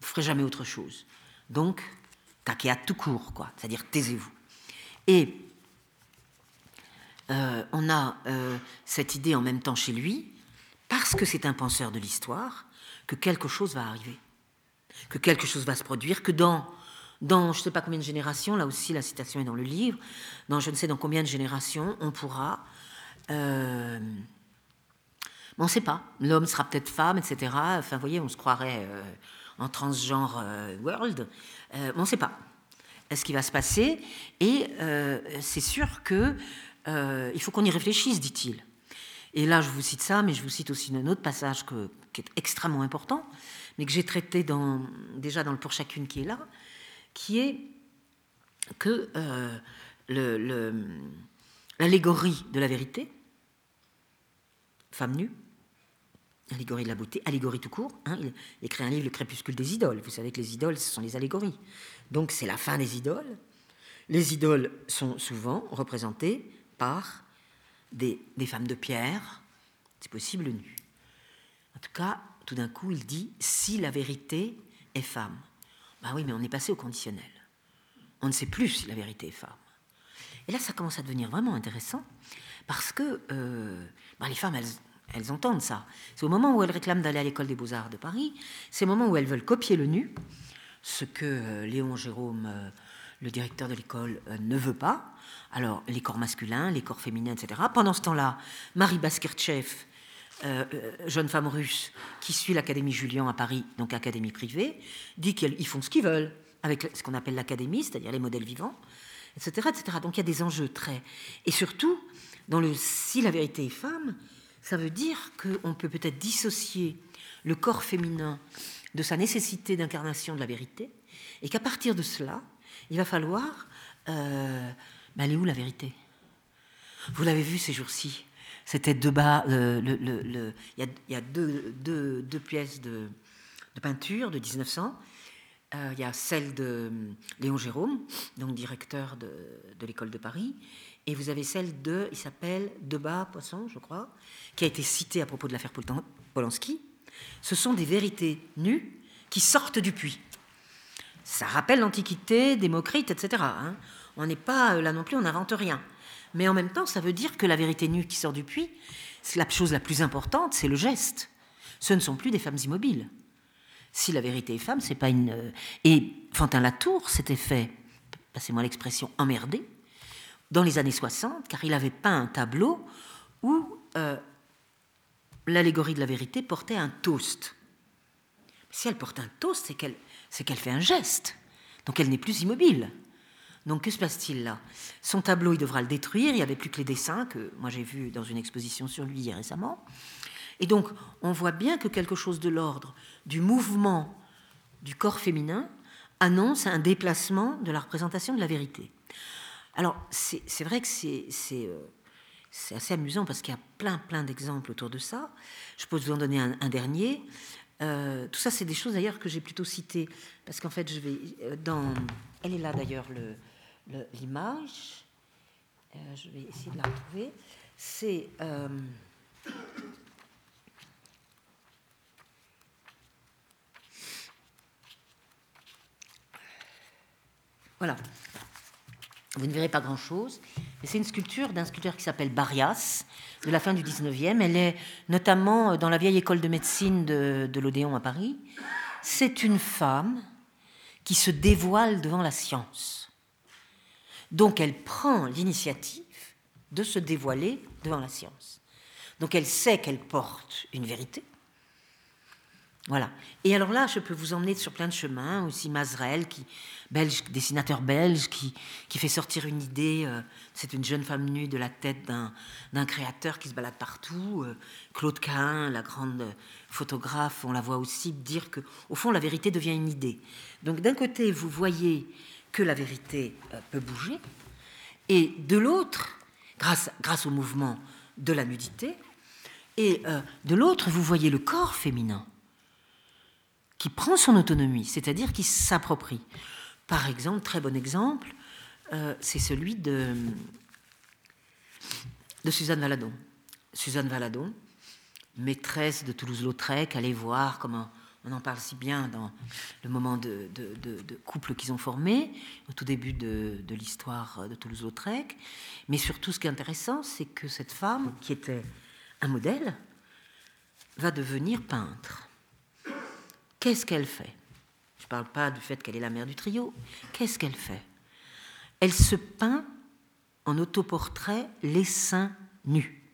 Vous ne ferez jamais autre chose. Donc, taquez à tout court, quoi. C'est-à-dire taisez-vous. Et on a cette idée en même temps chez lui, parce que c'est un penseur de l'histoire, que quelque chose va arriver, que quelque chose va se produire, que dans je ne sais pas combien de générations, là aussi la citation est dans le livre, dans je ne sais dans combien de générations, on pourra... on ne sait pas, l'homme sera peut-être femme, etc. Enfin, vous voyez, on se croirait en transgenre world. On ne sait pas ce qui va se passer. Et c'est sûr qu'il faut qu'on y réfléchisse, dit-il. Et là, je vous cite ça, mais je vous cite aussi un autre passage qui est extrêmement important, mais que j'ai traité déjà dans le Pour Chacune qui est là, qui est que l'allégorie de la vérité, femme nue, Allégorie de la beauté, allégorie tout court. Hein, il écrit un livre, Le crépuscule des idoles. Vous savez que les idoles, ce sont les allégories. Donc c'est la fin des idoles. Les idoles sont souvent représentées par des femmes de pierre, si possible nues. En tout cas, tout d'un coup, il dit « si la vérité est femme ». Ben oui, mais on est passé au conditionnel. On ne sait plus si la vérité est femme. Et là, ça commence à devenir vraiment intéressant, parce que les femmes, elles entendent ça. C'est au moment où elles réclament d'aller à l'école des beaux-arts de Paris, c'est au moment où elles veulent copier le nu, ce que Léon Gérôme, le directeur de l'école, ne veut pas. Alors, les corps masculins, les corps féminins, etc. Pendant ce temps-là, Marie Baskirtchev, jeune femme russe qui suit l'Académie Julian à Paris, donc académie privée, dit qu'ils font ce qu'ils veulent avec ce qu'on appelle l'académie, c'est-à-dire les modèles vivants, etc., etc. Donc il y a des enjeux très... Et surtout, dans le « si la vérité est femme », ça veut dire qu'on peut peut-être dissocier le corps féminin de sa nécessité d'incarnation de la vérité, et qu'à partir de cela, il va falloir... elle est où la vérité ? Vous l'avez vu ces jours-ci, c'était Debat, il y a deux pièces de peinture de 1900. Il y a celle de Léon Gérôme, donc directeur de l'école de Paris, et vous avez celle de, il s'appelle Debat Poisson, je crois, qui a été citée à propos de l'affaire Polanski. Ce sont des vérités nues qui sortent du puits. Ça rappelle l'Antiquité, Démocrite, etc. Hein. On n'est pas là non plus, on n'invente rien. Mais en même temps, ça veut dire que la vérité nue qui sort du puits, c'est la chose la plus importante, c'est le geste. Ce ne sont plus des femmes immobiles. Si la vérité est femme, c'est pas une... Et Fantin Latour s'était fait, passez-moi l'expression, emmerder, dans les années 60, car il avait peint un tableau où l'allégorie de la vérité portait un toast. Si elle porte un toast, c'est qu'elle fait un geste. Donc elle n'est plus immobile. Donc que se passe-t-il là ? Son tableau, il devra le détruire, il n'y avait plus que les dessins, que moi j'ai vu dans une exposition sur lui récemment. Et donc on voit bien que quelque chose de l'ordre du mouvement du corps féminin annonce un déplacement de la représentation de la vérité. Alors c'est vrai que c'est assez amusant parce qu'il y a plein d'exemples autour de ça. Je peux vous en donner un dernier. Tout ça c'est des choses d'ailleurs que j'ai plutôt citées, parce qu'en fait je vais dans... Elle est là d'ailleurs l'image, je vais essayer de la retrouver. C'est voilà, vous ne verrez pas grand chose, mais c'est une sculpture d'un sculpteur qui s'appelle Barrias, de la fin du 19e. Elle est notamment dans la vieille école de médecine de l'Odéon à Paris. C'est une femme qui se dévoile devant la science. Donc elle prend l'initiative de se dévoiler devant la science. Donc elle sait qu'elle porte une vérité. Voilà. Et alors là, je peux vous emmener sur plein de chemins. Aussi Masereel, dessinateur belge, qui fait sortir une idée. C'est une jeune femme nue de la tête d'un créateur qui se balade partout. Claude Cahun, la grande photographe, on la voit aussi dire que, au fond, la vérité devient une idée. Donc d'un côté, vous voyez que la vérité peut bouger, et de l'autre, grâce au mouvement de la nudité, et de l'autre, vous voyez le corps féminin qui prend son autonomie, c'est-à-dire qui s'approprie. Par exemple, très bon exemple, c'est celui de Suzanne Valadon. Suzanne Valadon, maîtresse de Toulouse-Lautrec, allez voir comment... On en parle si bien dans le moment de couple qu'ils ont formé, au tout début de l'histoire de Toulouse-Lautrec. Mais surtout, ce qui est intéressant, c'est que cette femme, qui était un modèle, va devenir peintre. Qu'est-ce qu'elle fait ? Je ne parle pas du fait qu'elle est la mère du trio. Qu'est-ce qu'elle fait ? Elle se peint en autoportrait les seins nus.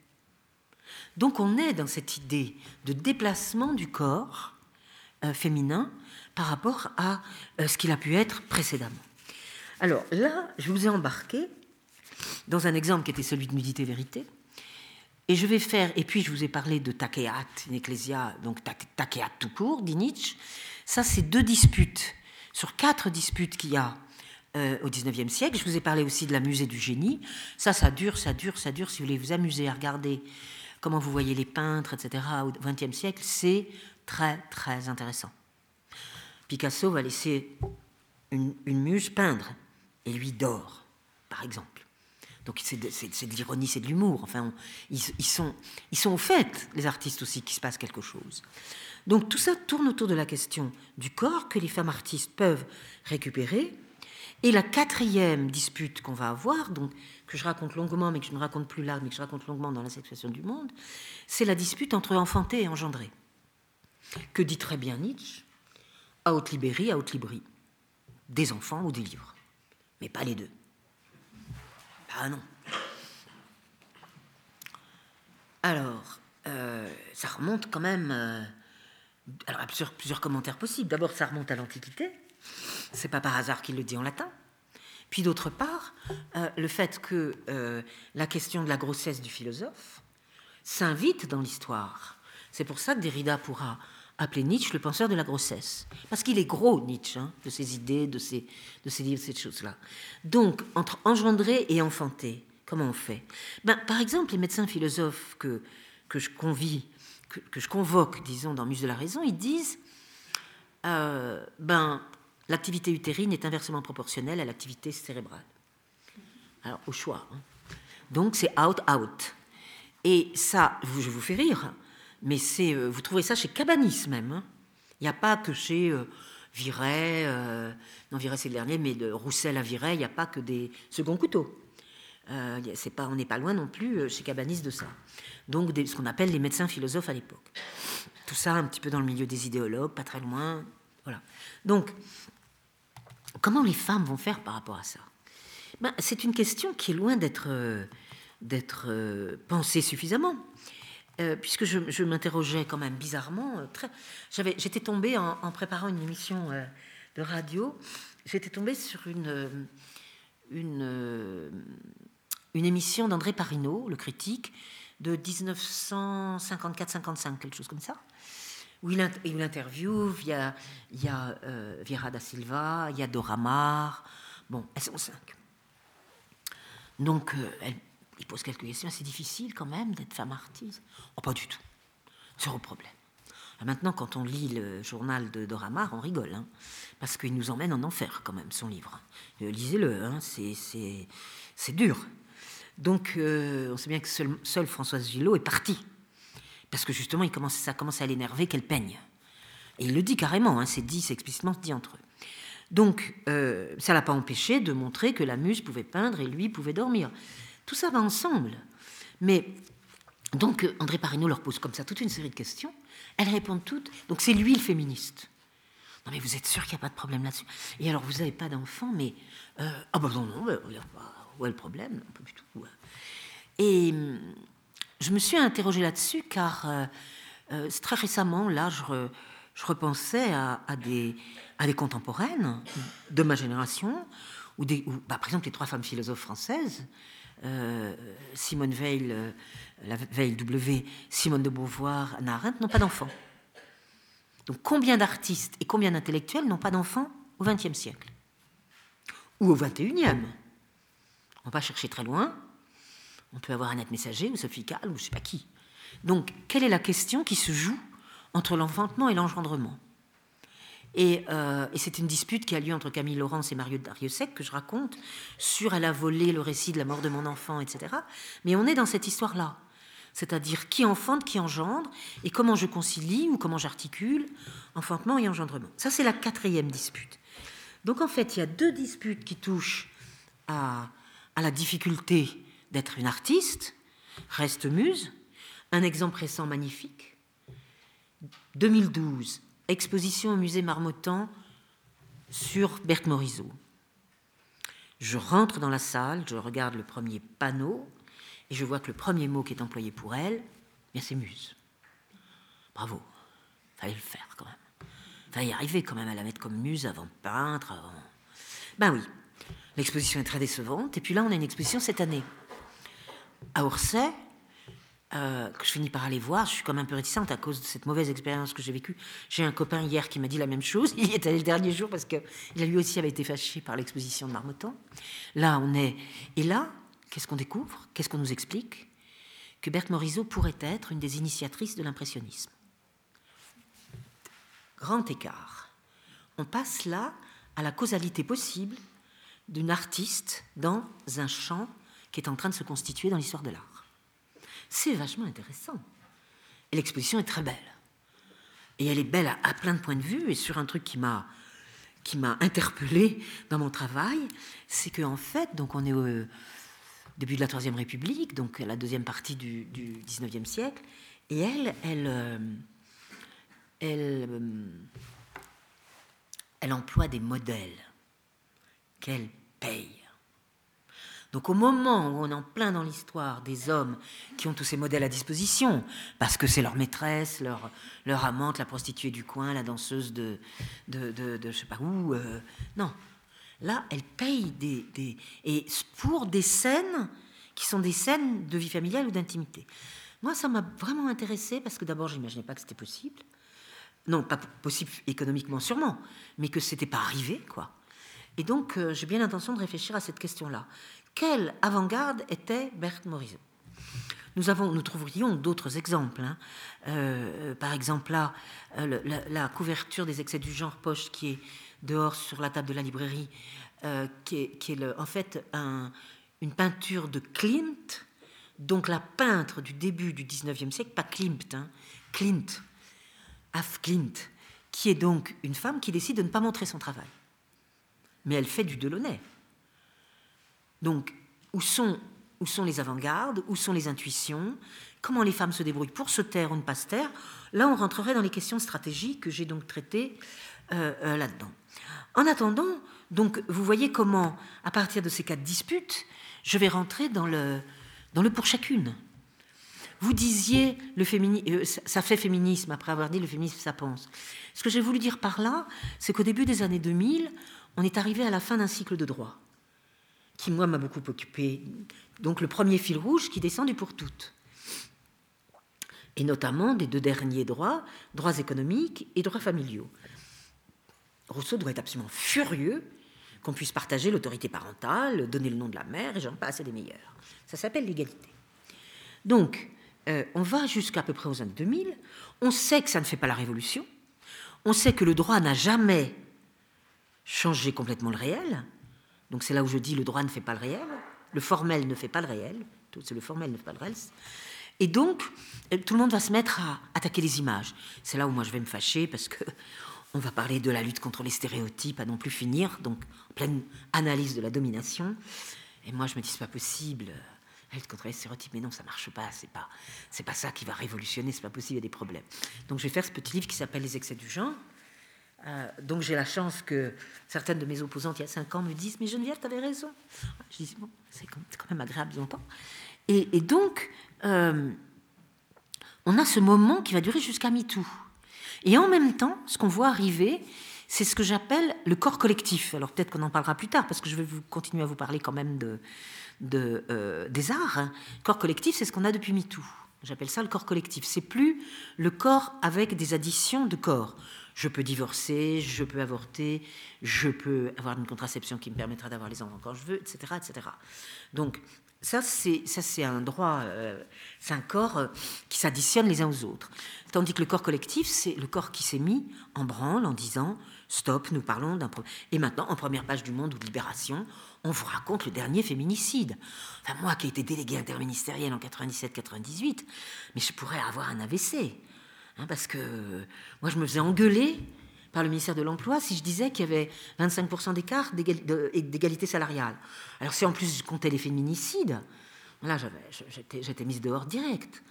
Donc on est dans cette idée de déplacement du corps féminin par rapport à ce qu'il a pu être précédemment. Alors là, je vous ai embarqué dans un exemple qui était celui de nudité-vérité, et je vais faire, et puis je vous ai parlé de takeat in ecclesia, donc takeat tout court, dit Nietzsche. Ça, c'est 2 disputes sur 4 disputes qu'il y a au 19e siècle. Je vous ai parlé aussi de la Musée du génie. Ça dure, si vous voulez vous amuser à regarder comment vous voyez les peintres, etc., au XXe siècle, c'est très, très intéressant. Picasso va laisser une muse peindre, et lui dort, par exemple. Donc c'est de l'ironie, c'est de l'humour. Enfin, ils sont au fait, les artistes aussi, qu'il se passe quelque chose. Donc tout ça tourne autour de la question du corps que les femmes artistes peuvent récupérer. Et la quatrième dispute qu'on va avoir, donc, que je raconte longuement, mais que je ne raconte plus là, mais que je raconte longuement dans la Sexuation du monde, c'est la dispute entre enfanté et engendré. Que dit très bien Nietzsche, aut liberi, aut libri. Des enfants ou des livres, mais pas les deux. Ah non. Alors, ça remonte quand même... alors, à plusieurs commentaires possibles. D'abord, ça remonte à l'Antiquité. C'est pas par hasard qu'il le dit en latin. Puis d'autre part, le fait que la question de la grossesse du philosophe s'invite dans l'histoire. C'est pour ça que Derrida pourra appeler Nietzsche le penseur de la grossesse. Parce qu'il est gros, Nietzsche, hein, de ses idées, de ses livres, de ces choses-là. Donc, entre engendrer et enfanter, comment on fait ? Par exemple, les médecins philosophes que je convoque, disons, dans Muse de la raison, ils disent l'activité utérine est inversement proportionnelle à l'activité cérébrale. Alors, au choix. Hein. Donc, c'est out. Et ça, je vous fais rire, mais c'est, vous trouvez ça chez Cabanis même. Hein. Il n'y a pas que chez Viret, non, Viret c'est le dernier, mais de Roussel à Viret, il n'y a pas que des seconds couteaux. On n'est pas loin non plus chez Cabanis de ça. Donc, ce qu'on appelle les médecins philosophes à l'époque. Tout ça un petit peu dans le milieu des idéologues, pas très loin. Voilà. Donc, comment les femmes vont faire par rapport à ça ? C'est une question qui est loin d'être pensée suffisamment. Puisque je m'interrogeais quand même bizarrement, j'étais tombée en préparant une émission de radio, j'étais tombée sur une émission d'André Parinaud, le critique, de 1954-55, quelque chose comme ça, où il interviewe, il y a Vieira da Silva, il y a Dora Maar, bon, elles sont 5. Donc, il pose quelques questions, c'est difficile quand même d'être femme artiste. Oh, pas du tout, zéro problème. Alors maintenant, quand on lit le journal de Dora Maar, on rigole, hein, parce qu'il nous emmène en enfer quand même, son livre. Lisez-le, hein, c'est dur. Donc, on sait bien que seule Françoise Gillot est partie, parce que justement, ça commence à l'énerver qu'elle peigne. Et il le dit carrément, hein, c'est explicitement dit entre eux. Donc, ça ne l'a pas empêché de montrer que la muse pouvait peindre et lui pouvait dormir. Tout ça va ensemble. Mais donc André Parinaud leur pose comme ça toute une série de questions. Elles répondent toutes. Donc c'est lui le féministe. Non mais vous êtes sûr qu'il n'y a pas de problème là-dessus ? Et alors vous n'avez pas d'enfant, mais non, où est le problème ? Pas du tout. Ouais. Et je me suis interrogée là-dessus car très récemment, là, je repensais à des contemporaines de ma génération. Ou par exemple, les 3 femmes philosophes françaises, Simone Weil, la Weil W, Simone de Beauvoir, Hannah Arendt, n'ont pas d'enfants. Donc combien d'artistes et combien d'intellectuels n'ont pas d'enfants au XXe siècle ? Ou au XXIe ? On va chercher très loin. On peut avoir Annette Messager ou Sophie Calle ou je ne sais pas qui. Donc, quelle est la question qui se joue entre l'enfantement et l'engendrement ? Et c'est une dispute qui a lieu entre Camille Laurence et Mario Dariussec que je raconte sur elle a volé le récit de la mort de mon enfant, etc. Mais on est dans cette histoire-là, c'est-à-dire qui enfante, qui engendre, et comment je concilie ou comment j'articule enfantement et engendrement. Ça, c'est la 4e dispute. Donc, en fait, il y a 2 disputes qui touchent à la difficulté d'être une artiste, reste muse, un exemple récent magnifique, 2012, exposition au musée Marmottan sur Berthe Morisot. Je rentre dans la salle, je regarde le premier panneau et je vois que le premier mot qui est employé pour elle, bien c'est muse. Bravo, fallait le faire quand même. Fallait y arriver quand même à la mettre comme muse avant peintre. Ben oui, l'exposition est très décevante. Et puis là, on a une exposition cette année à Orsay. Que je finis par aller voir, je suis quand même un peu réticente à cause de cette mauvaise expérience que j'ai vécue. J'ai un copain hier qui m'a dit la même chose. Il y est allé le dernier jour parce que lui aussi avait été fâché par l'exposition de Marmottan. Là, on est... Et là, qu'est-ce qu'on découvre ? Qu'est-ce qu'on nous explique ? que Berthe Morisot pourrait être une des initiatrices de l'impressionnisme. Grand écart. On passe là à la causalité possible d'une artiste dans un champ qui est en train de se constituer dans l'histoire de l'art. C'est vachement intéressant. Et l'exposition est très belle. Et elle est belle à plein de points de vue. Et sur un truc qui m'a interpellée dans mon travail, c'est qu'en fait, donc on est au début de la Troisième République, donc à la deuxième partie du XIXe siècle, et elle emploie des modèles qu'elle paye. Donc au moment où on est en plein dans l'histoire des hommes qui ont tous ces modèles à disposition, parce que c'est leur maîtresse, leur amante, la prostituée du coin, la danseuse de je sais pas où, non. Là, elle paye et pour des scènes qui sont des scènes de vie familiale ou d'intimité. Moi, ça m'a vraiment intéressée parce que d'abord, je n'imaginais pas que c'était possible. Non, pas possible économiquement sûrement, mais que c'était pas arrivé, quoi. Et donc, j'ai bien l'intention de réfléchir à cette question-là. Quelle avant-garde était Berthe Morisot ? Nous trouverions d'autres exemples. Par exemple, là, la couverture des Excès du genre poche qui est dehors sur la table de la librairie, qui est en fait une peinture de Klimt, donc la peintre du début du XIXe siècle, pas Klimt, Klimt, qui est donc une femme qui décide de ne pas montrer son travail. Mais elle fait du Delaunay. Donc, où sont les avant-gardes ? Où sont les intuitions ? Comment les femmes se débrouillent pour se taire ou ne pas se taire ? Là, on rentrerait dans les questions stratégiques que j'ai donc traitées là-dedans. En attendant, donc, vous voyez comment, à partir de ces quatre disputes, je vais rentrer dans le pour chacune. Vous disiez ça fait féminisme, après avoir dit le féminisme, ça pense. Ce que j'ai voulu dire par là, c'est qu'au début des années 2000, on est arrivé à la fin d'un cycle de droit, qui, moi, m'a beaucoup occupé. Donc, le premier fil rouge qui descend du pour toutes. Et notamment des deux derniers droits, droits économiques et droits familiaux. Rousseau doit être absolument furieux qu'on puisse partager l'autorité parentale, donner le nom de la mère, et j'en passe et des meilleurs. Ça s'appelle l'égalité. Donc, on va jusqu'à peu près aux années 2000. On sait que ça ne fait pas la révolution. On sait que le droit n'a jamais changer complètement le réel, donc c'est là où je dis le droit ne fait pas le réel, le formel ne fait pas le réel, c'est le formel ne fait pas le réel, et donc tout le monde va se mettre à attaquer les images. C'est là où moi je vais me fâcher parce que on va parler de la lutte contre les stéréotypes à non plus finir, donc pleine analyse de la domination. Et moi je me dis c'est pas possible, la lutte contre les stéréotypes, mais non ça marche pas, c'est pas ça qui va révolutionner, c'est pas possible, il y a des problèmes. Donc je vais faire ce petit livre qui s'appelle Les Excès du genre. Donc j'ai la chance que certaines de mes opposantes il y a 5 ans me disent mais Geneviève t'avais raison. Je dis bon c'est quand même agréable longtemps. Et donc on a ce moment qui va durer jusqu'à MeToo. Et en même temps ce qu'on voit arriver c'est ce que j'appelle le corps collectif. Alors peut-être qu'on en parlera plus tard parce que je vais continuer à vous parler quand même des arts. Le corps collectif c'est ce qu'on a depuis MeToo. J'appelle ça le corps collectif. C'est plus le corps avec des additions de corps. Je peux divorcer, je peux avorter, je peux avoir une contraception qui me permettra d'avoir les enfants quand je veux, etc., etc. Donc ça c'est un droit, c'est un corps qui s'additionne les uns aux autres. Tandis que le corps collectif, c'est le corps qui s'est mis en branle en disant stop, nous parlons d'un problème. Et maintenant, en première page du Monde ou de Libération, on vous raconte le dernier féminicide. Enfin moi qui ai été déléguée interministérielle en 97-98, mais je pourrais avoir un AVC. Parce que moi, je me faisais engueuler par le ministère de l'Emploi si je disais qu'il y avait 25% d'écart d'égalité salariale. Alors, si en plus je comptais les féminicides, là, j'étais mise dehors direct.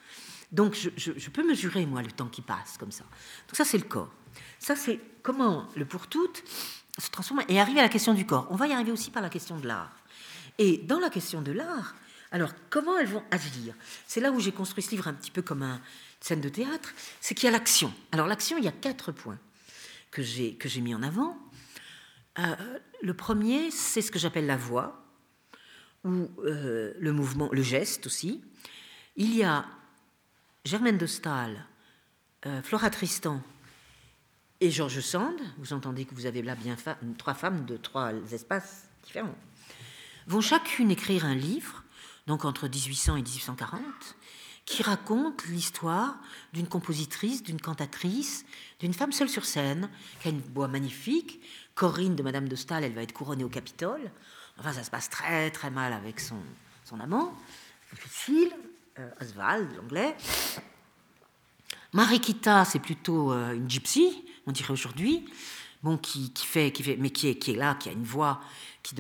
Donc, je peux mesurer, moi, le temps qui passe comme ça. Donc, ça, c'est le corps. Ça, c'est comment le pour-toutes se transforme et arrive à la question du corps. On va y arriver aussi par la question de l'art. Et dans la question de l'art, alors, comment elles vont agir ? C'est là où j'ai construit ce livre un petit peu comme une scène de théâtre, c'est qu'il y a l'action. Alors, l'action, il y a 4 points que j'ai mis en avant. Le premier, c'est ce que j'appelle la voix, ou le mouvement, le geste aussi. Il y a Germaine de Staël, Flora Tristan et Georges Sand. Vous entendez que vous avez là bien 3 femmes de 3 espaces différents. Vont chacune écrire un livre, donc entre 1800 et 1840, qui raconte l'histoire d'une compositrice, d'une cantatrice, d'une femme seule sur scène, qui a une voix magnifique. Corinne de Madame de Staël, elle va être couronnée au Capitole. Enfin, ça se passe très très mal avec son amant, difficile, Oswald, l'anglais. Mariquita, c'est plutôt une gypsy, on dirait aujourd'hui, bon, qui est là, qui a une voix, qui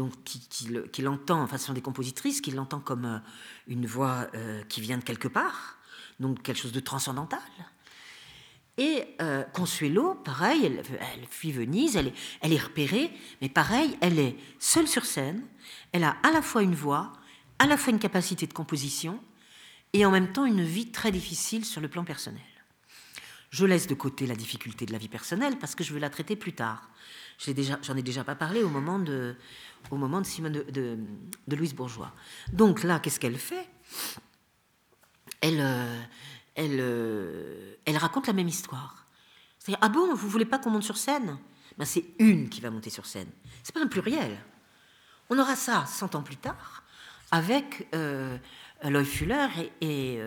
l'entend, enfin ce sont des compositrices, qui l'entend comme une voix qui vient de quelque part, donc quelque chose de transcendantal. Et Consuelo, pareil, elle fuit Venise, elle est repérée, mais pareil, elle est seule sur scène, elle a à la fois une voix, à la fois une capacité de composition, et en même temps une vie très difficile sur le plan personnel. Je laisse de côté la difficulté de la vie personnelle parce que je vais la traiter plus tard. J'en ai déjà pas parlé au moment de Simone de Louise Bourgeois. Donc là, qu'est-ce qu'elle fait ? Elle raconte la même histoire. C'est-à-dire, ah bon, vous voulez pas qu'on monte sur scène ? Ben, c'est une qui va monter sur scène. C'est pas un pluriel. On aura ça 100 ans plus tard avec Loy Fuller et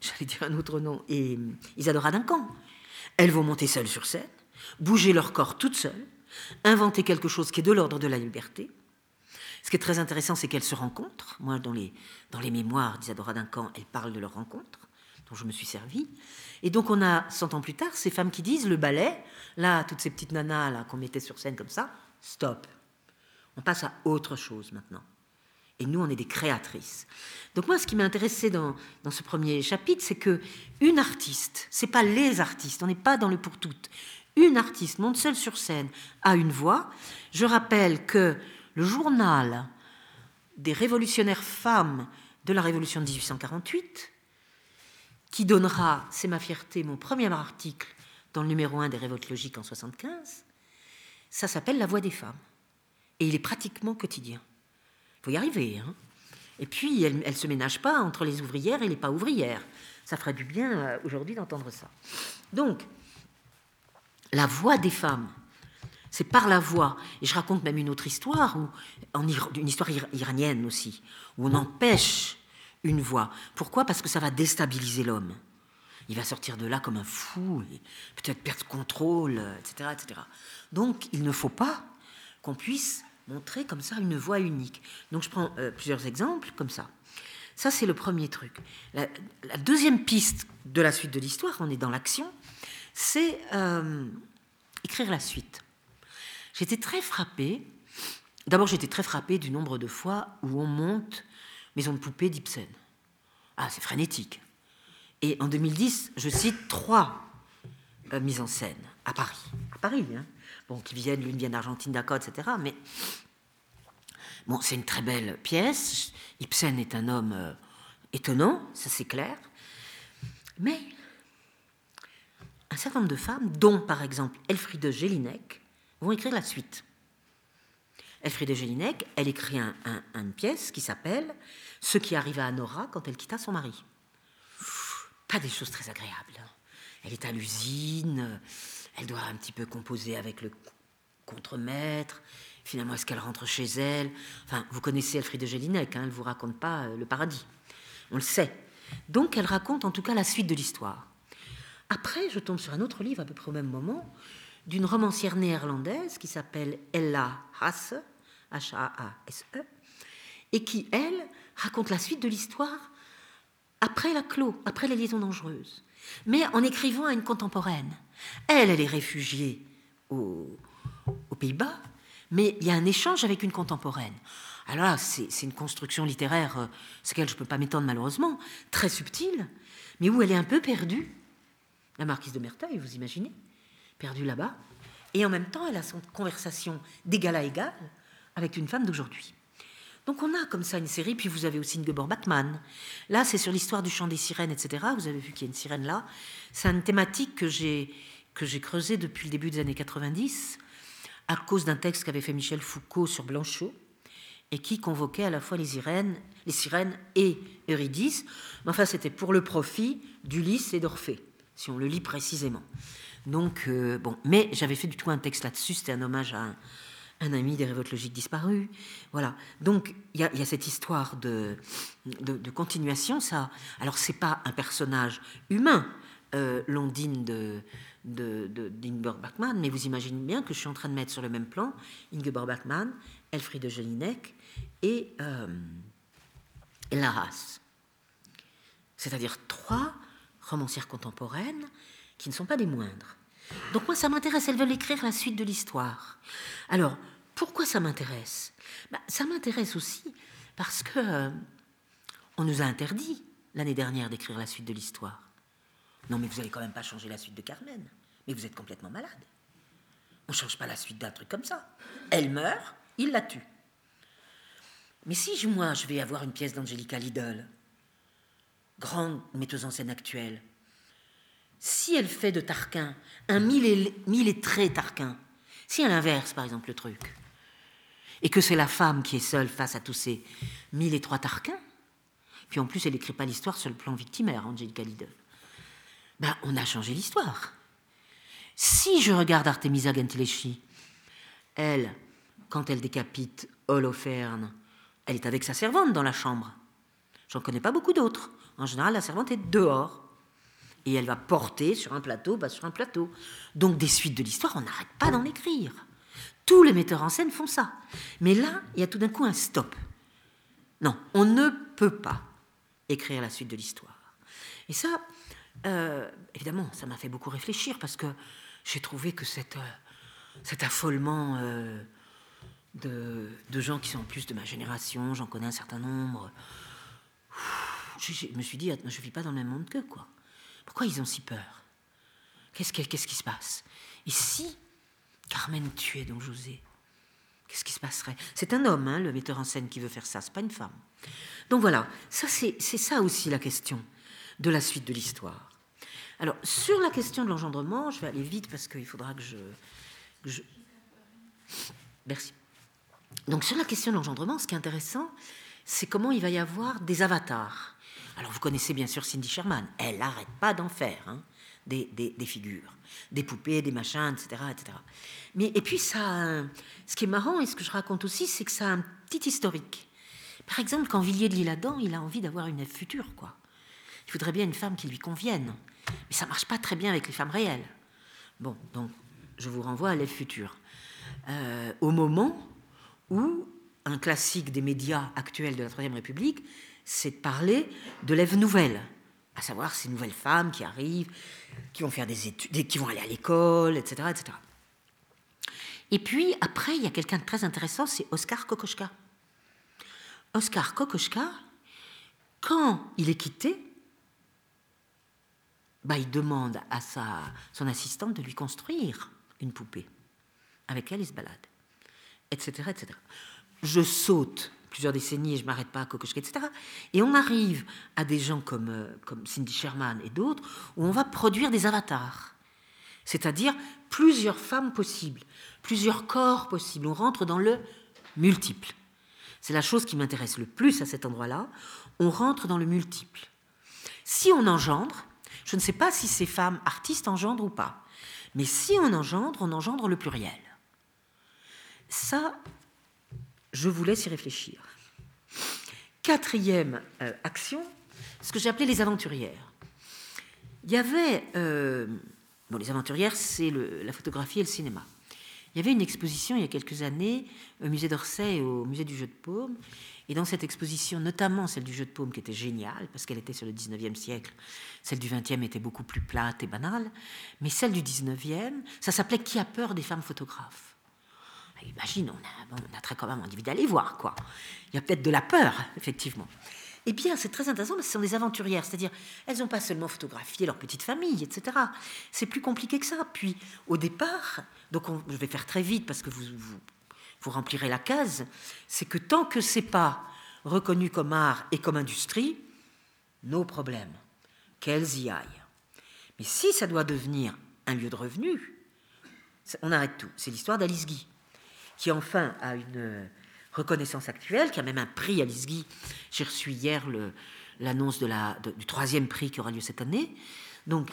j'allais dire un autre nom, et Isadora Duncan. Elles vont monter seules sur scène, bouger leur corps toutes seules, inventer quelque chose qui est de l'ordre de la liberté. Ce qui est très intéressant, c'est qu'elles se rencontrent. Moi, dans les mémoires d'Isadora Duncan, elles parlent de leur rencontre, dont je me suis servie. Et donc, on a, 100 ans plus tard, ces femmes qui disent, le ballet, là, toutes ces petites nanas là, qu'on mettait sur scène comme ça, stop. On passe à autre chose maintenant. Et nous, on est des créatrices. Donc moi, ce qui m'a intéressée dans ce premier chapitre, c'est que une artiste, c'est pas les artistes, on n'est pas dans le pour toutes. Une artiste monte seule sur scène, a une voix. Je rappelle que le journal des révolutionnaires femmes de la Révolution de 1848, qui donnera, c'est ma fierté, mon premier article dans le numéro 1 des Révoltes logiques en 75, ça s'appelle La Voix des femmes. Et il est pratiquement quotidien. Il faut y arriver. Hein. Et puis, elle ne se ménage pas entre les ouvrières et les pas ouvrières. Ça ferait du bien aujourd'hui d'entendre ça. Donc, la voix des femmes, c'est par la voix. Et je raconte même une autre histoire, une histoire iranienne aussi, où on empêche une voix. Pourquoi ? Parce que ça va déstabiliser l'homme. Il va sortir de là comme un fou, et peut-être perdre contrôle, etc., etc. Donc, il ne faut pas qu'on puisse montrer comme ça une voix unique. Donc je prends plusieurs exemples comme ça. Ça, c'est le premier truc. La deuxième piste de la suite de l'histoire, on est dans l'action, c'est écrire la suite. J'étais très frappée du nombre de fois où on monte Maison de poupée d'Ibsen. Ah, c'est frénétique. Et en 2010, je cite 3 mises en scène à Paris. À Paris, hein. Bon, qui viennent, l'une vient d'Argentine, d'accord, etc. Mais bon, c'est une très belle pièce. Ibsen est un homme étonnant, ça c'est clair. Mais un certain nombre de femmes, dont par exemple Elfriede Jelinek, vont écrire la suite. Elfriede Jelinek, elle écrit une pièce qui s'appelle « Ce qui arriva à Nora quand elle quitta son mari ». Pas des choses très agréables. Elle est à l'usine. Elle doit un petit peu composer avec le contremaître. Finalement, est-ce qu'elle rentre chez elle ? Enfin, vous connaissez Elfriede Jelinek, hein, elle ne vous raconte pas le paradis. On le sait. Donc, elle raconte en tout cas la suite de l'histoire. Après, je tombe sur un autre livre, à peu près au même moment, d'une romancière néerlandaise qui s'appelle Ella Haase, H-A-A-S-E, et qui, elle, raconte la suite de l'histoire après la clo, après les liaisons dangereuses, mais en écrivant à une contemporaine. Elle est réfugiée aux Pays-Bas, mais il y a un échange avec une contemporaine. Alors là, c'est une construction littéraire, sur laquelle je ne peux pas m'étendre malheureusement, très subtile, mais où elle est un peu perdue, la marquise de Merteuil, vous imaginez, perdue là-bas, et en même temps, elle a son conversation d'égal à égal avec une femme d'aujourd'hui. Donc on a comme ça une série, puis vous avez aussi Ingeborg Bachmann. Là, c'est sur l'histoire du chant des sirènes, etc. Vous avez vu qu'il y a une sirène là. C'est une thématique que j'ai creusée depuis le début des années 90, à cause d'un texte qu'avait fait Michel Foucault sur Blanchot, et qui convoquait à la fois les sirènes et Eurydice. Mais enfin, c'était pour le profit d'Ulysse et d'Orphée, si on le lit précisément. Donc, bon, mais j'avais fait du tout un texte là-dessus, c'était un hommage à un un ami des révoltes logiques disparu. Voilà. Donc, il y a cette histoire de continuation. Ça. Alors, c'est pas un personnage humain, Londine de Ingeborg Bachmann, mais vous imaginez bien que je suis en train de mettre sur le même plan Ingeborg Bachmann, Elfriede de Jelinek et Larras. C'est-à-dire 3 romancières contemporaines qui ne sont pas des moindres. Donc moi, ça m'intéresse, elles veulent écrire la suite de l'histoire. Alors, pourquoi ça m'intéresse ? Ça m'intéresse aussi parce que on nous a interdit, l'année dernière, d'écrire la suite de l'histoire. Non, mais vous n'allez quand même pas changer la suite de Carmen. Mais vous êtes complètement malade. On ne change pas la suite d'un truc comme ça. Elle meurt, il la tue. Mais si moi, je vais avoir une pièce d'Angelica Lidl, grande metteuse en scène actuelle, si elle fait de Tarquin un mille et traits Tarquin, si elle inverse par exemple le truc, et que c'est la femme qui est seule face à tous ces 1003 Tarquins, puis en plus elle n'écrit pas l'histoire sur le plan victimaire, Angelica Lidl, on a changé l'histoire. Si je regarde Artemisia Gentileschi, elle, quand elle décapite Holoferne, elle est avec sa servante dans la chambre. J'en connais pas beaucoup d'autres. En général, la servante est dehors. Et elle va porter sur un plateau, sur un plateau. Donc des suites de l'histoire, on n'arrête pas d'en écrire. Tous les metteurs en scène font ça. Mais là, il y a tout d'un coup un stop. Non, on ne peut pas écrire la suite de l'histoire. Et ça, évidemment, ça m'a fait beaucoup réfléchir parce que j'ai trouvé que cet affolement de gens qui sont en plus de ma génération, j'en connais un certain nombre, je me suis dit, je ne vis pas dans le même monde qu'eux, quoi. Pourquoi ils ont si peur ? Qu'est-ce qui se passe ? Et si Carmen tuait Don José, qu'est-ce qui se passerait ? C'est un homme, le metteur en scène, qui veut faire ça, c'est pas une femme. Donc voilà, ça c'est ça aussi la question de la suite de l'histoire. Alors, sur la question de l'engendrement, je vais aller vite parce qu'il faudra que je... Merci. Donc sur la question de l'engendrement, ce qui est intéressant, c'est comment il va y avoir des avatars. Alors, vous connaissez bien sûr Cindy Sherman. Elle n'arrête pas d'en faire, des figures, des poupées, des machins, etc. Mais, et puis, ça, ce qui est marrant, et ce que je raconte aussi, c'est que ça a un petit historique. Par exemple, quand Villiers de l'Isle-Adam, il a envie d'avoir une Ève future, quoi. Il voudrait bien une femme qui lui convienne. Mais ça ne marche pas très bien avec les femmes réelles. Bon, donc, je vous renvoie à l'Ève future. Au moment où un classique des médias actuels de la Troisième République, c'est de parler de l'Ève nouvelle, à savoir ces nouvelles femmes qui arrivent, qui vont faire des études, qui vont aller à l'école, etc. Et puis, après, il y a quelqu'un de très intéressant, c'est Oskar Kokoschka. Oskar Kokoschka, quand il est quitté, il demande à son assistante de lui construire une poupée. Avec elle, il se balade, etc. Je saute plusieurs décennies, je ne m'arrête pas à Kokoschka, etc. Et on arrive à des gens comme Cindy Sherman et d'autres, où on va produire des avatars, c'est-à-dire plusieurs femmes possibles, plusieurs corps possibles. On rentre dans le multiple. C'est la chose qui m'intéresse le plus à cet endroit-là. On rentre dans le multiple. Si on engendre, je ne sais pas si ces femmes artistes engendrent ou pas, mais si on engendre le pluriel. Ça... je vous laisse y réfléchir. 4e action, ce que j'ai appelé les aventurières. Il y avait... les aventurières, c'est la photographie et le cinéma. Il y avait une exposition il y a quelques années au musée d'Orsay et au musée du Jeu de Paume. Et dans cette exposition, notamment celle du Jeu de Paume, qui était géniale, parce qu'elle était sur le 19e siècle, celle du 20e était beaucoup plus plate et banale, mais celle du 19e, ça s'appelait « Qui a peur des femmes photographes ?» Imagine, on a très quand même envie d'aller voir, quoi. Il y a peut-être de la peur, effectivement. Eh bien, c'est très intéressant parce que ce sont des aventurières, c'est-à-dire elles n'ont pas seulement photographié leur petite famille, etc. C'est plus compliqué que ça. Puis, au départ, donc je vais faire très vite parce que vous remplirez la case, c'est que tant que ce n'est pas reconnu comme art et comme industrie, nos problèmes, qu'elles y aillent. Mais si ça doit devenir un lieu de revenu, on arrête tout. C'est l'histoire d'Alice Guy, qui enfin a une reconnaissance actuelle, qui a même un prix, Alice Guy. J'ai reçu hier l'annonce du 3e prix qui aura lieu cette année. Donc,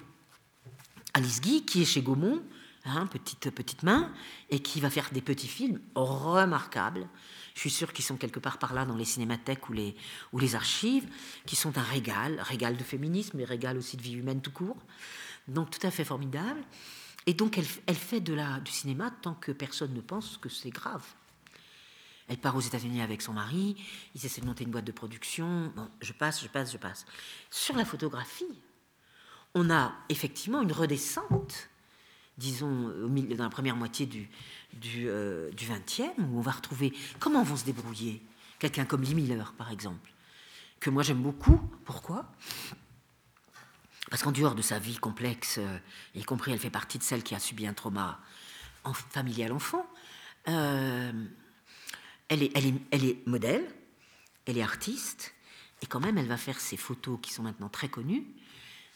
Alice Guy, qui est chez Gaumont, hein, petite main, et qui va faire des petits films remarquables. Je suis sûre qu'ils sont quelque part par là dans les cinémathèques ou les archives, qui sont un régal de féminisme, mais régal aussi de vie humaine tout court. Donc tout à fait formidable. Et donc elle fait du cinéma tant que personne ne pense que c'est grave. Elle part aux États-Unis avec son mari, ils essaient de monter une boîte de production. Bon, je passe. Sur la photographie, on a effectivement une redescente, disons, dans la première moitié du XXe, où on va retrouver comment vont se débrouiller quelqu'un comme Lee Miller, par exemple, que moi j'aime beaucoup. Pourquoi ? Parce qu'en dehors de sa vie complexe, y compris elle fait partie de celle qui a subi un trauma familial enfant, elle est modèle, elle est artiste, et quand même elle va faire ces photos qui sont maintenant très connues,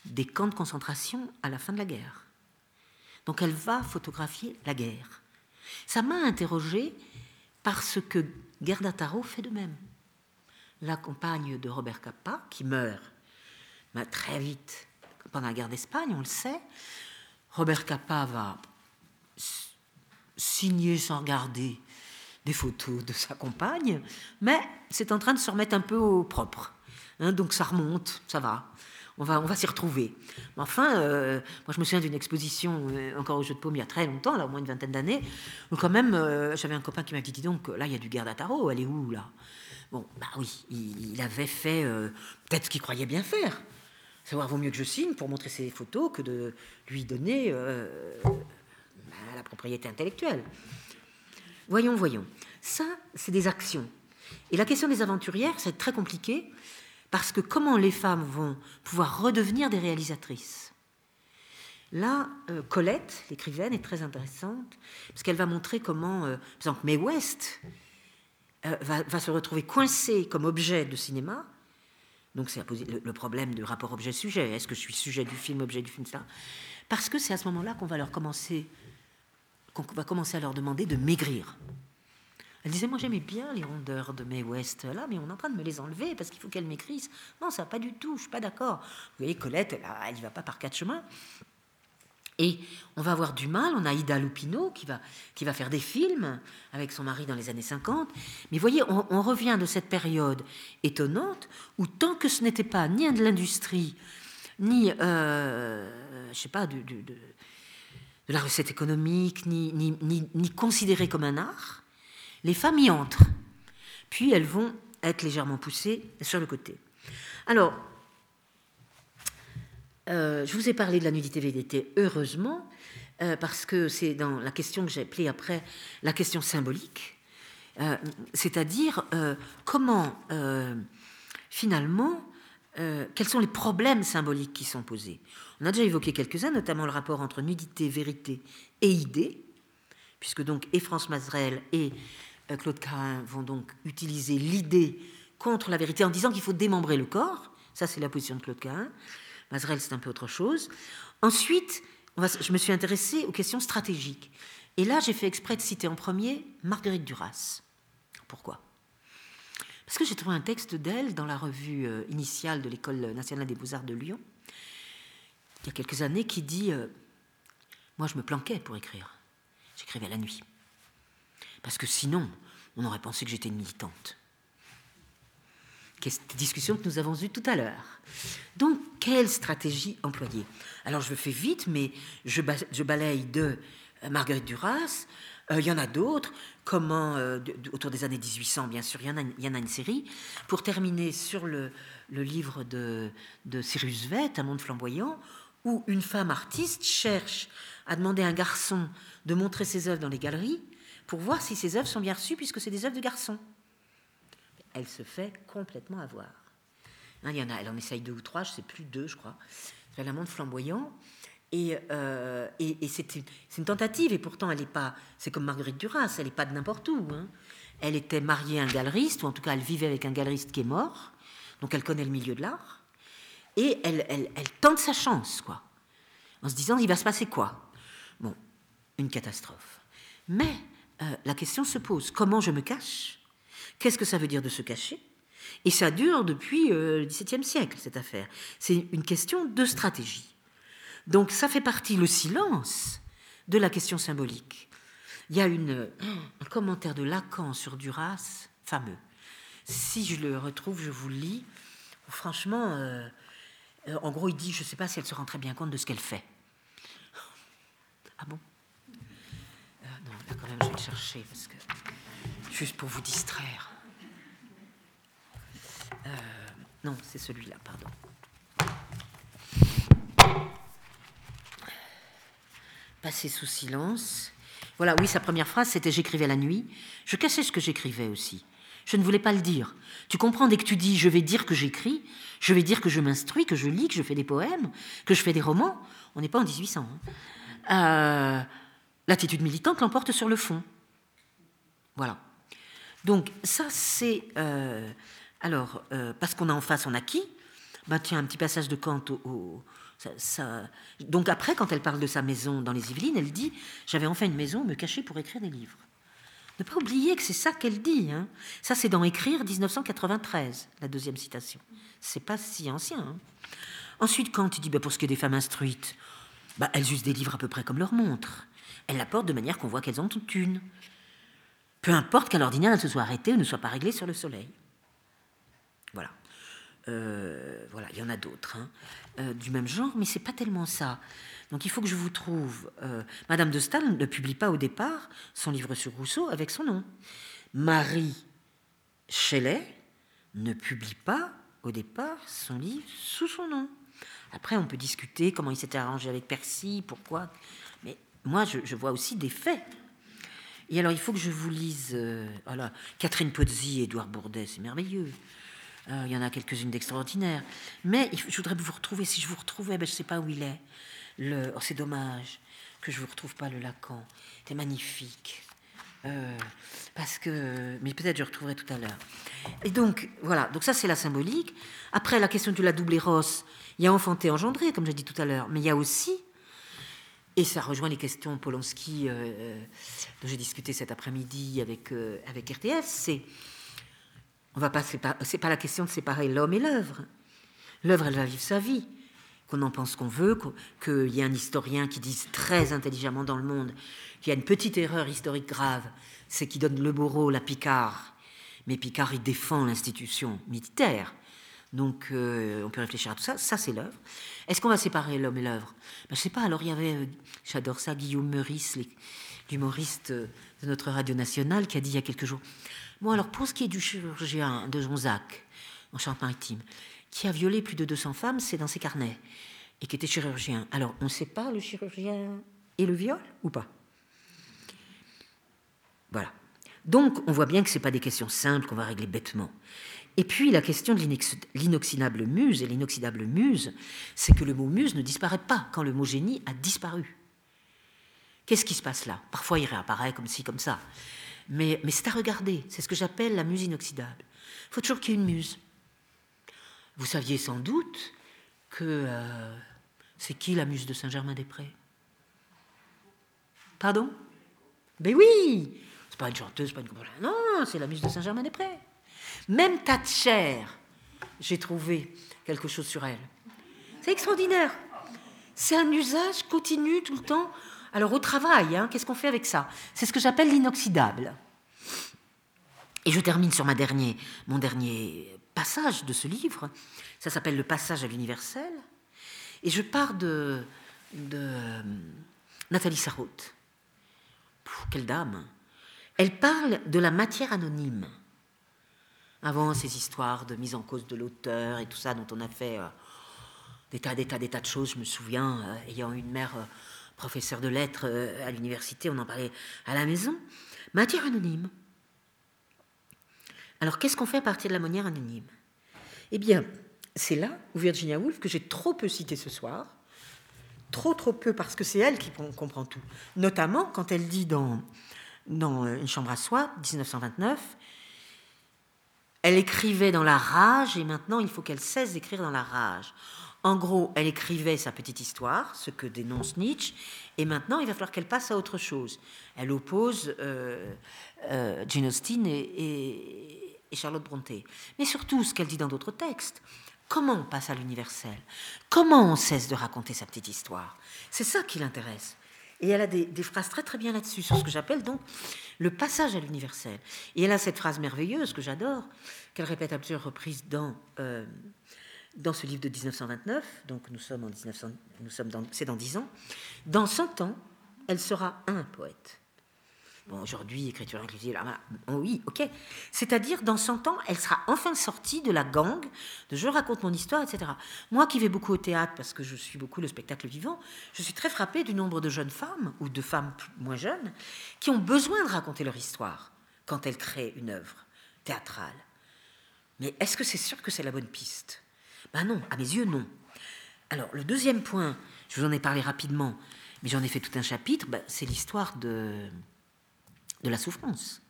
des camps de concentration à la fin de la guerre. Donc elle va photographier la guerre. Ça m'a interrogée parce que Gerda Taro fait de même. La compagne de Robert Capa, qui meurt très vite pendant la guerre d'Espagne, on le sait, Robert Capa va signer sans regarder des photos de sa compagne, mais c'est en train de se remettre un peu au propre. Hein, donc ça remonte, ça va. On va s'y retrouver. Mais enfin, moi je me souviens d'une exposition encore au Jeu de Paume il y a très longtemps, là au moins une vingtaine d'années, où quand même j'avais un copain qui m'a dit, dis donc, là il y a du Gerda Taro, elle est où là ? Bon, bah oui, il avait fait peut-être ce qu'il croyait bien faire. Savoir vaut mieux que je signe pour montrer ses photos que de lui donner la propriété intellectuelle. Voyons. Ça, c'est des actions. Et la question des aventurières, c'est très compliqué, parce que comment les femmes vont pouvoir redevenir des réalisatrices ? Là, Colette, l'écrivaine, est très intéressante, parce qu'elle va montrer comment, par exemple, Mae West va se retrouver coincée comme objet de cinéma. Donc c'est le problème du rapport objet-sujet. Est-ce que je suis sujet du film, objet du film, ça ? Parce que c'est à ce moment-là qu'on va commencer à leur demander de maigrir. Elle disait, moi j'aimais bien les rondeurs de Mae West là, mais on est en train de me les enlever parce qu'il faut qu'elles maigrissent. Non, ça pas du tout, je suis pas d'accord. Vous voyez, Colette, elle y va pas par quatre chemins. Et on va avoir du mal. On a Ida Lupino qui va faire des films avec son mari dans les années 50. Mais vous voyez, on revient de cette période étonnante où tant que ce n'était pas ni de l'industrie, ni de la recette économique, ni considérée comme un art, les femmes y entrent, puis elles vont être légèrement poussées sur le côté. Alors, je vous ai parlé de la nudité-vérité, heureusement, parce que c'est dans la question que j'ai appelée après la question symbolique, c'est-à-dire comment, finalement, quels sont les problèmes symboliques qui sont posés. On a déjà évoqué quelques-uns, notamment le rapport entre nudité, vérité et idée, puisque donc et France Masereel et Claude Cahun vont donc utiliser l'idée contre la vérité en disant qu'il faut démembrer le corps. Ça, c'est la position de Claude Cahun. Masereel, c'est un peu autre chose. Ensuite, je me suis intéressée aux questions stratégiques. Et là, j'ai fait exprès de citer en premier Marguerite Duras. Pourquoi ? Parce que j'ai trouvé un texte d'elle dans la revue initiale de l'École nationale des beaux-arts de Lyon, il y a quelques années, qui dit « Moi, je me planquais pour écrire. J'écrivais la nuit. Parce que sinon, on aurait pensé que j'étais une militante. » Cette discussion que nous avons eue tout à l'heure. Donc, quelle stratégie employer ? Alors, je fais vite, mais je balaye de Marguerite Duras. Il y en a d'autres, comment, autour des années 1800, bien sûr, il y en a une série. Pour terminer sur le livre de Cyrus Vett, Un monde flamboyant, où une femme artiste cherche à demander à un garçon de montrer ses œuvres dans les galeries pour voir si ses œuvres sont bien reçues, puisque c'est des œuvres de garçons. Elle se fait complètement avoir. Hein, elle en essaye 2 ou 3, je ne sais plus, 2, je crois. C'est Un monde flamboyant. Et c'est une tentative, et pourtant elle n'est pas, c'est comme Marguerite Duras, elle n'est pas de n'importe où, hein. Elle était mariée à un galeriste, ou en tout cas elle vivait avec un galeriste qui est mort, donc elle connaît le milieu de l'art, et elle tente sa chance, quoi, en se disant il va se passer quoi ? Bon, une catastrophe. Mais la question se pose, comment je me cache ? Qu'est-ce que ça veut dire de se cacher ? Et ça dure depuis le XVIIe siècle, cette affaire. C'est une question de stratégie. Donc ça fait partie, le silence, de la question symbolique. Il y a un commentaire de Lacan sur Duras, fameux. Si je le retrouve, je vous le lis. Franchement, en gros, il dit, je ne sais pas si elle se rend très bien compte de ce qu'elle fait. Ah bon ? Non, là quand même, je vais le chercher, parce que, juste pour vous distraire. Non, c'est celui-là, pardon. Passer sous silence. Voilà, oui, sa première phrase, c'était « J'écrivais la nuit ». Je cachais ce que j'écrivais aussi. Je ne voulais pas le dire. Tu comprends, dès que tu dis « je vais dire que j'écris », je vais dire que je m'instruis, que je lis, que je fais des poèmes, que je fais des romans. On n'est pas en 1800. Hein. L'attitude militante l'emporte sur le fond. Voilà. Donc, ça, c'est... parce qu'on a en face, on a qui ? Ben, tiens, un petit passage de Kant au donc après, quand elle parle de sa maison dans les Yvelines, elle dit « J'avais enfin une maison, me cacher pour écrire des livres ». Ne pas oublier que c'est ça qu'elle dit. Hein. Ça, c'est dans Écrire 1993, la deuxième citation. C'est pas si ancien. Hein. Ensuite, Kant, il dit « Pour ce qui est des femmes instruites, elles usent des livres à peu près comme leur montre. Elles la portent de manière qu'on voit qu'elles en ont toute une. Peu importe qu'à l'ordinaire, elles se soient arrêtées ou ne soient pas réglées sur le soleil. » Voilà. Voilà, il y en a d'autres hein, du même genre, mais c'est pas tellement ça. Donc il faut que je vous trouve. Madame de Staël ne publie pas au départ son livre sur Rousseau avec son nom. Marie Shelley ne publie pas au départ son livre sous son nom. Après, on peut discuter comment il s'était arrangé avec Percy, pourquoi. Mais moi, je vois aussi des faits. Et alors, il faut que je vous lise. Voilà, Catherine Pozzi et Édouard Bourdet, c'est merveilleux. Il y en a quelques-unes d'extraordinaires. Mais je voudrais vous retrouver. Si je vous retrouvais, je ne sais pas où il est. C'est dommage que je ne vous retrouve pas, le Lacan. C'était magnifique. Mais peut-être je le retrouverai tout à l'heure. Et donc, voilà. Donc ça, c'est la symbolique. Après, la question de la double héros. Il y a enfanté, engendré, comme j'ai dit tout à l'heure. Mais il y a aussi... Et ça rejoint les questions Polanski dont j'ai discuté cet après-midi avec RTS. C'est... On va pas séparer, c'est pas la question de séparer l'homme et l'œuvre. L'œuvre, elle va vivre sa vie, qu'on en pense qu'on veut, qu'il y a un historien qui dise très intelligemment dans le monde qu'il y a une petite erreur historique grave, c'est qu'il donne le beau rôle à Picard. Mais Picard, il défend l'institution militaire. Donc, on peut réfléchir à tout ça. Ça, c'est l'œuvre. Est-ce qu'on va séparer l'homme et l'œuvre ? Je ne sais pas. Alors, il y avait, j'adore ça, Guillaume Meurice, l'humoriste de notre radio nationale, qui a dit il y a quelques jours... Bon, alors, pour ce qui est du chirurgien de Jonzac, en Charente-Maritime, qui a violé plus de 200 femmes, c'est dans ses carnets, et qui était chirurgien. Alors, on sépare le chirurgien et le viol, ou pas ? Voilà. Donc, on voit bien que ce n'est pas des questions simples qu'on va régler bêtement. Et puis, la question de l'inoxydable muse, et l'inoxydable muse, c'est que le mot muse ne disparaît pas quand le mot génie a disparu. Qu'est-ce qui se passe là ? Parfois, il réapparaît comme ci, comme ça. Mais c'est à regarder, c'est ce que j'appelle la muse inoxydable. Il faut toujours qu'il y ait une muse. Vous saviez sans doute que... c'est qui la muse de Saint-Germain-des-Prés ? Pardon ? Ben oui ! C'est pas une chanteuse, pas une... Non, c'est la muse de Saint-Germain-des-Prés. Même Thatcher, j'ai trouvé quelque chose sur elle. C'est extraordinaire. C'est un usage continu tout le temps... Alors, au travail, hein, qu'est-ce qu'on fait avec ça ? C'est ce que j'appelle l'inoxydable. Et je termine sur mon dernier passage de ce livre. Ça s'appelle « Le passage à l'universel ». Et je pars de Nathalie Sarraute. Pff, quelle dame ! Elle parle de la matière anonyme. Avant ces histoires de mise en cause de l'auteur et tout ça, dont on a fait des tas de choses. Je me souviens, ayant une mère... professeur de lettres à l'université, on en parlait à la maison, matière anonyme. Alors, qu'est-ce qu'on fait à partir de la matière anonyme ? Eh bien, c'est là où Virginia Woolf, que j'ai trop peu citée ce soir, trop peu, parce que c'est elle qui comprend tout, notamment quand elle dit dans Une chambre à soi, 1929, elle écrivait dans la rage, et maintenant, il faut qu'elle cesse d'écrire dans la rage. En gros, elle écrivait sa petite histoire, ce que dénonce Nietzsche, et maintenant, il va falloir qu'elle passe à autre chose. Elle oppose Jane Austen et Charlotte Brontë. Mais surtout, ce qu'elle dit dans d'autres textes, comment on passe à l'universel ? Comment on cesse de raconter sa petite histoire ? C'est ça qui l'intéresse. Et elle a des phrases très très bien là-dessus, sur ce que j'appelle donc le passage à l'universel. Et elle a cette phrase merveilleuse que j'adore, qu'elle répète à plusieurs reprises dans ce livre de 1929, donc c'est dans 10 ans. Dans 100 ans, elle sera un poète. Bon, aujourd'hui, écriture inclusive, là, oui, ok. C'est-à-dire, dans 100 ans, elle sera enfin sortie de la gangue de « je raconte mon histoire », etc. Moi, qui vais beaucoup au théâtre, parce que je suis beaucoup le spectacle vivant, je suis très frappée du nombre de jeunes femmes, ou de femmes moins jeunes, qui ont besoin de raconter leur histoire quand elles créent une œuvre théâtrale. Mais est-ce que c'est sûr que c'est la bonne piste ? Ben non, à mes yeux, non. Alors, le deuxième point, je vous en ai parlé rapidement, mais j'en ai fait tout un chapitre, ben, c'est l'histoire de la souffrance.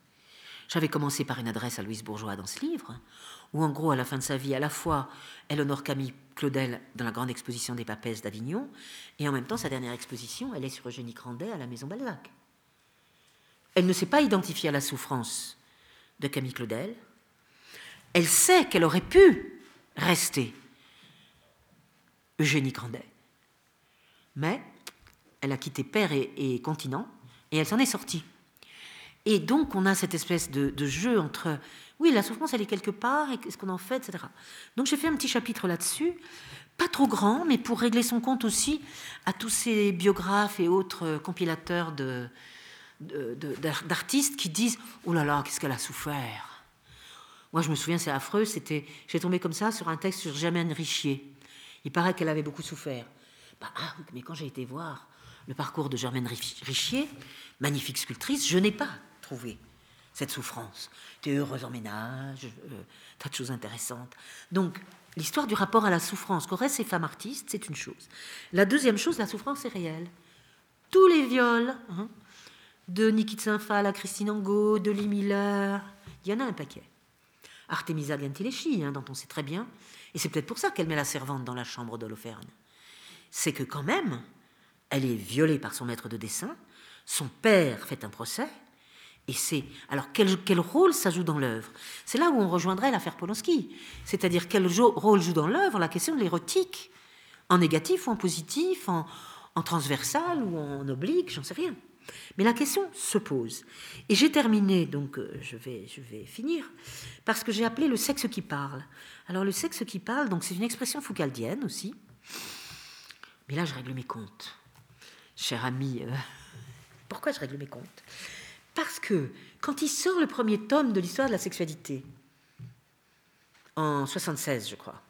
J'avais commencé par une adresse à Louise Bourgeois dans ce livre, où en gros, à la fin de sa vie, à la fois, elle honore Camille Claudel dans la grande exposition des papesses d'Avignon, et en même temps, sa dernière exposition, elle est sur Eugénie Grandet à la Maison Balzac. Elle ne s'est pas identifiée à la souffrance de Camille Claudel. Elle sait qu'elle aurait pu rester Eugénie Grandet, mais elle a quitté père et continent, et elle s'en est sortie. Et donc, on a cette espèce de jeu entre... Oui, la souffrance, elle est quelque part, et qu'est-ce qu'on en fait, etc. Donc, j'ai fait un petit chapitre là-dessus, pas trop grand, mais pour régler son compte aussi à tous ces biographes et autres compilateurs d'artistes qui disent « Oh là là, qu'est-ce qu'elle a souffert !» Moi, je me souviens, c'est affreux, j'ai tombé comme ça sur un texte sur Germaine Richier. Il paraît qu'elle avait beaucoup souffert. Mais quand j'ai été voir le parcours de Germaine Richier, magnifique sculptrice, je n'ai pas trouvé cette souffrance. Tu es heureuse en ménage, tas de choses intéressantes. Donc, l'histoire du rapport à la souffrance qu'auraient ces femmes artistes, c'est une chose. La deuxième chose, la souffrance est réelle. Tous les viols, de Nikitsa Fall à Christine Angot, de Lee Miller, il y en a un paquet. Artemisia Gentileschi, dont on sait très bien, et c'est peut-être pour ça qu'elle met la servante dans la chambre d'Holoferne. C'est que quand même, elle est violée par son maître de dessin, son père fait un procès, et c'est... Alors, quel rôle ça joue dans l'œuvre ? C'est là où on rejoindrait l'affaire Polonsky. C'est-à-dire, quel rôle joue dans l'œuvre la question de l'érotique, en négatif ou en positif, en transversal ou en oblique, j'en sais rien. Mais la question se pose. Et j'ai terminé, donc je vais finir, parce que j'ai appelé le sexe qui parle. Alors, le sexe qui parle, donc c'est une expression foucaldienne aussi. Mais là, je règle mes comptes. Cher ami... Pourquoi je règle mes comptes ? Parce que quand il sort le premier tome de l'histoire de la sexualité, en 1976, je crois,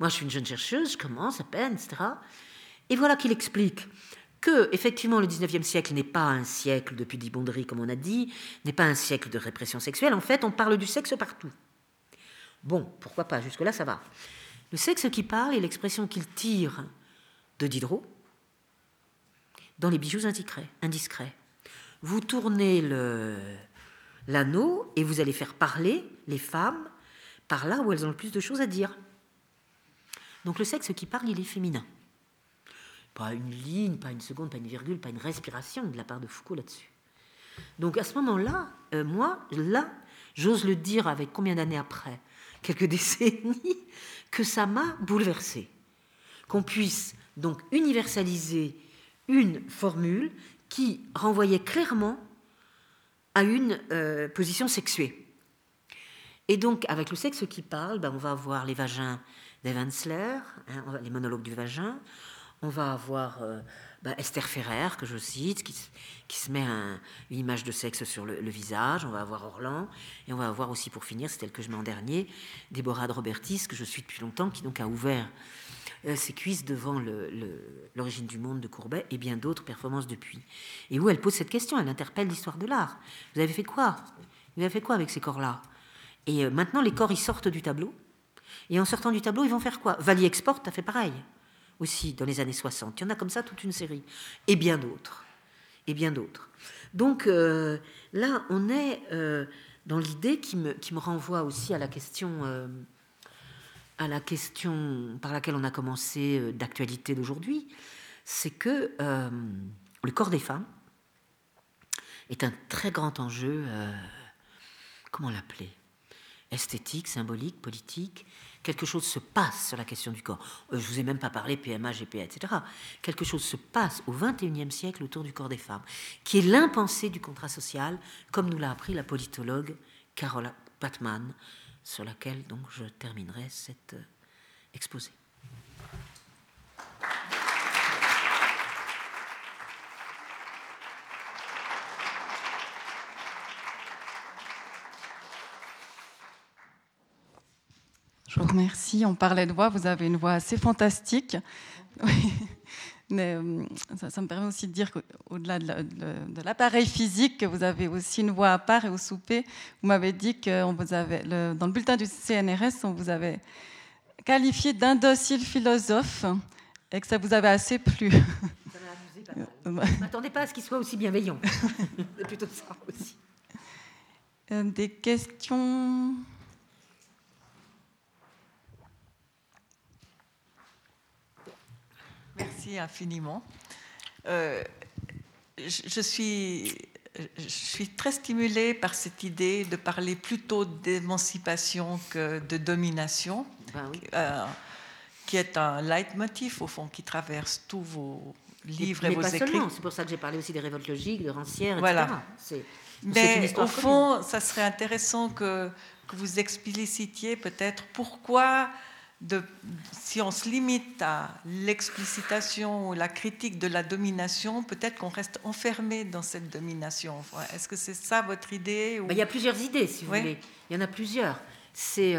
moi je suis une jeune chercheuse, je commence à peine, etc. Et voilà qu'il explique que, effectivement, le 19e siècle n'est pas un siècle de pudibonderie, comme on a dit, n'est pas un siècle de répression sexuelle. En fait, on parle du sexe partout. Bon, pourquoi pas, jusque-là, ça va. Le sexe qui parle est l'expression qu'il tire de Diderot, dans les bijoux indiscrets. Vous tournez l'anneau et vous allez faire parler les femmes par là où elles ont le plus de choses à dire. Donc le sexe qui parle, il est féminin. Pas une ligne, pas une seconde, pas une virgule, pas une respiration de la part de Foucault là-dessus. Donc à ce moment-là, moi, j'ose le dire avec combien d'années après, quelques décennies, que ça m'a bouleversée. Qu'on puisse donc universaliser une formule qui renvoyait clairement à une position sexuée. Et donc, avec le sexe qui parle, on va avoir les vagins d'Evansler, les monologues du vagin, on va avoir Esther Ferrer, que je cite, qui se met une image de sexe sur le visage, on va avoir Orlan, et on va avoir aussi, pour finir, c'est elle que je mets en dernier, Déborah de Robertis, que je suis depuis longtemps, qui donc a ouvert ses cuisses devant l'origine du monde de Courbet et bien d'autres performances depuis. Et où elle pose cette question, elle interpelle l'histoire de l'art. Vous avez fait quoi ? Vous avez fait quoi avec ces corps-là ? Et maintenant, les corps, ils sortent du tableau. Et en sortant du tableau, ils vont faire quoi ? Valli Export a fait pareil, aussi, dans les années 60. Il y en a comme ça toute une série. Et bien d'autres. Et bien d'autres. Donc, là, on est dans l'idée qui me renvoie aussi à la question... par laquelle on a commencé d'actualité d'aujourd'hui, c'est que le corps des femmes est un très grand enjeu, comment l'appeler ? Esthétique, symbolique, politique, quelque chose se passe sur la question du corps. Je ne vous ai même pas parlé PMA, GPA, etc. Quelque chose se passe au XXIe siècle autour du corps des femmes, qui est l'impensé du contrat social, comme nous l'a appris la politologue Carole Patman, sur laquelle donc je terminerai cet exposé. Je vous remercie. On parlait de voix. Vous avez une voix assez fantastique. Oui. Mais ça me permet aussi de dire qu'au-delà de l'appareil physique, que vous avez aussi une voix à part. Et au souper, vous m'avez dit que dans le bulletin du CNRS, on vous avait qualifié d'indocile philosophe et que ça vous avait assez plu. Ça m'a amusé pas mal. Je ne m'attendais pas à ce qu'il soit aussi bienveillant. C'est plutôt ça aussi. Des questions? Merci infiniment. Je suis très stimulée par cette idée de parler plutôt d'émancipation que de domination, ben oui. Qui est un leitmotiv, au fond, qui traverse tous vos livres mais et vos écrits. Mais pas seulement, c'est pour ça que j'ai parlé aussi des révoltes logiques, de Rancière, etc. Voilà. Mais au fond, commune. Ça serait intéressant que vous explicitiez peut-être pourquoi... si on se limite à l'explicitation ou la critique de la domination, peut-être qu'on reste enfermé dans cette domination. Est-ce que c'est ça votre idée ou... Il y a plusieurs idées, si vous voulez. Il y en a plusieurs. C'est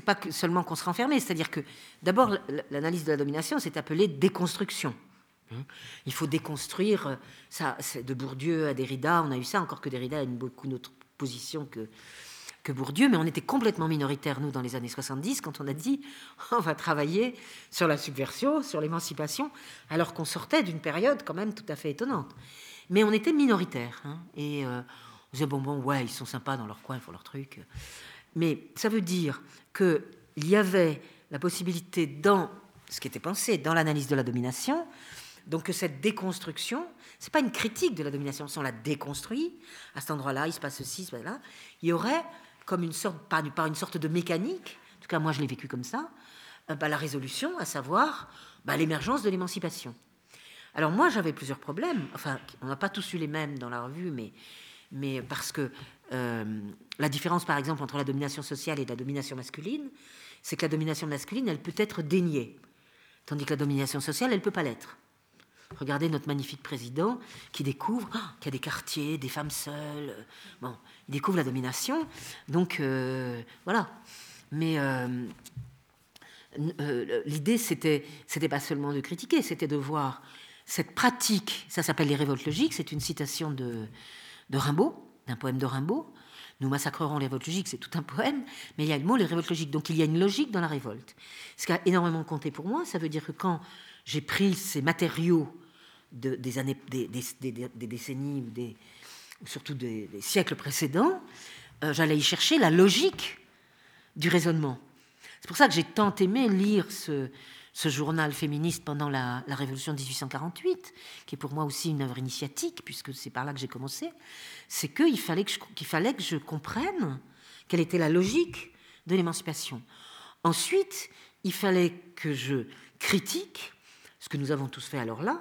pas que seulement qu'on sera enfermé. C'est-à-dire que, d'abord, l'analyse de la domination, c'est appelée déconstruction. Il faut déconstruire. Ça, c'est de Bourdieu à Derrida, on a eu ça, encore que Derrida a une beaucoup d'autres positions que Bourdieu, mais on était complètement minoritaire, nous, dans les années 70, quand on a dit on va travailler sur la subversion, sur l'émancipation, alors qu'on sortait d'une période quand même tout à fait étonnante. Mais on était minoritaire, hein, et on disait bon, ouais, ils sont sympas dans leur coin, ils font leur truc. Mais ça veut dire qu'il y avait la possibilité, dans ce qui était pensé, dans l'analyse de la domination, donc que cette déconstruction, c'est pas une critique de la domination, si on la déconstruit, à cet endroit-là, il se passe ceci, là, il y aurait... comme une sorte, par une sorte de mécanique, en tout cas moi je l'ai vécu comme ça, la résolution, à savoir l'émergence de l'émancipation. Alors moi j'avais plusieurs problèmes, enfin on n'a pas tous eu les mêmes dans la revue, mais parce que la différence par exemple entre la domination sociale et la domination masculine, c'est que la domination masculine elle peut être déniée, tandis que la domination sociale elle ne peut pas l'être. Regardez notre magnifique président qui découvre qu'il y a des quartiers, des femmes seules. Bon, il découvre la domination. Donc, voilà. Mais l'idée, c'était pas seulement de critiquer, c'était de voir cette pratique. Ça s'appelle les révoltes logiques. C'est une citation de Rimbaud, d'un poème de Rimbaud. Nous massacrerons les révoltes logiques, c'est tout un poème, mais il y a le mot les révoltes logiques. Donc il y a une logique dans la révolte. Ce qui a énormément compté pour moi, ça veut dire que quand j'ai pris ces matériaux des années, des décennies, surtout des siècles précédents, j'allais y chercher la logique du raisonnement. C'est pour ça que j'ai tant aimé lire ce journal féministe pendant la Révolution de 1848, qui est pour moi aussi une œuvre initiatique, puisque c'est par là que j'ai commencé, c'est qu'il fallait que je comprenne quelle était la logique de l'émancipation. Ensuite, il fallait que je critique, ce que nous avons tous fait alors là,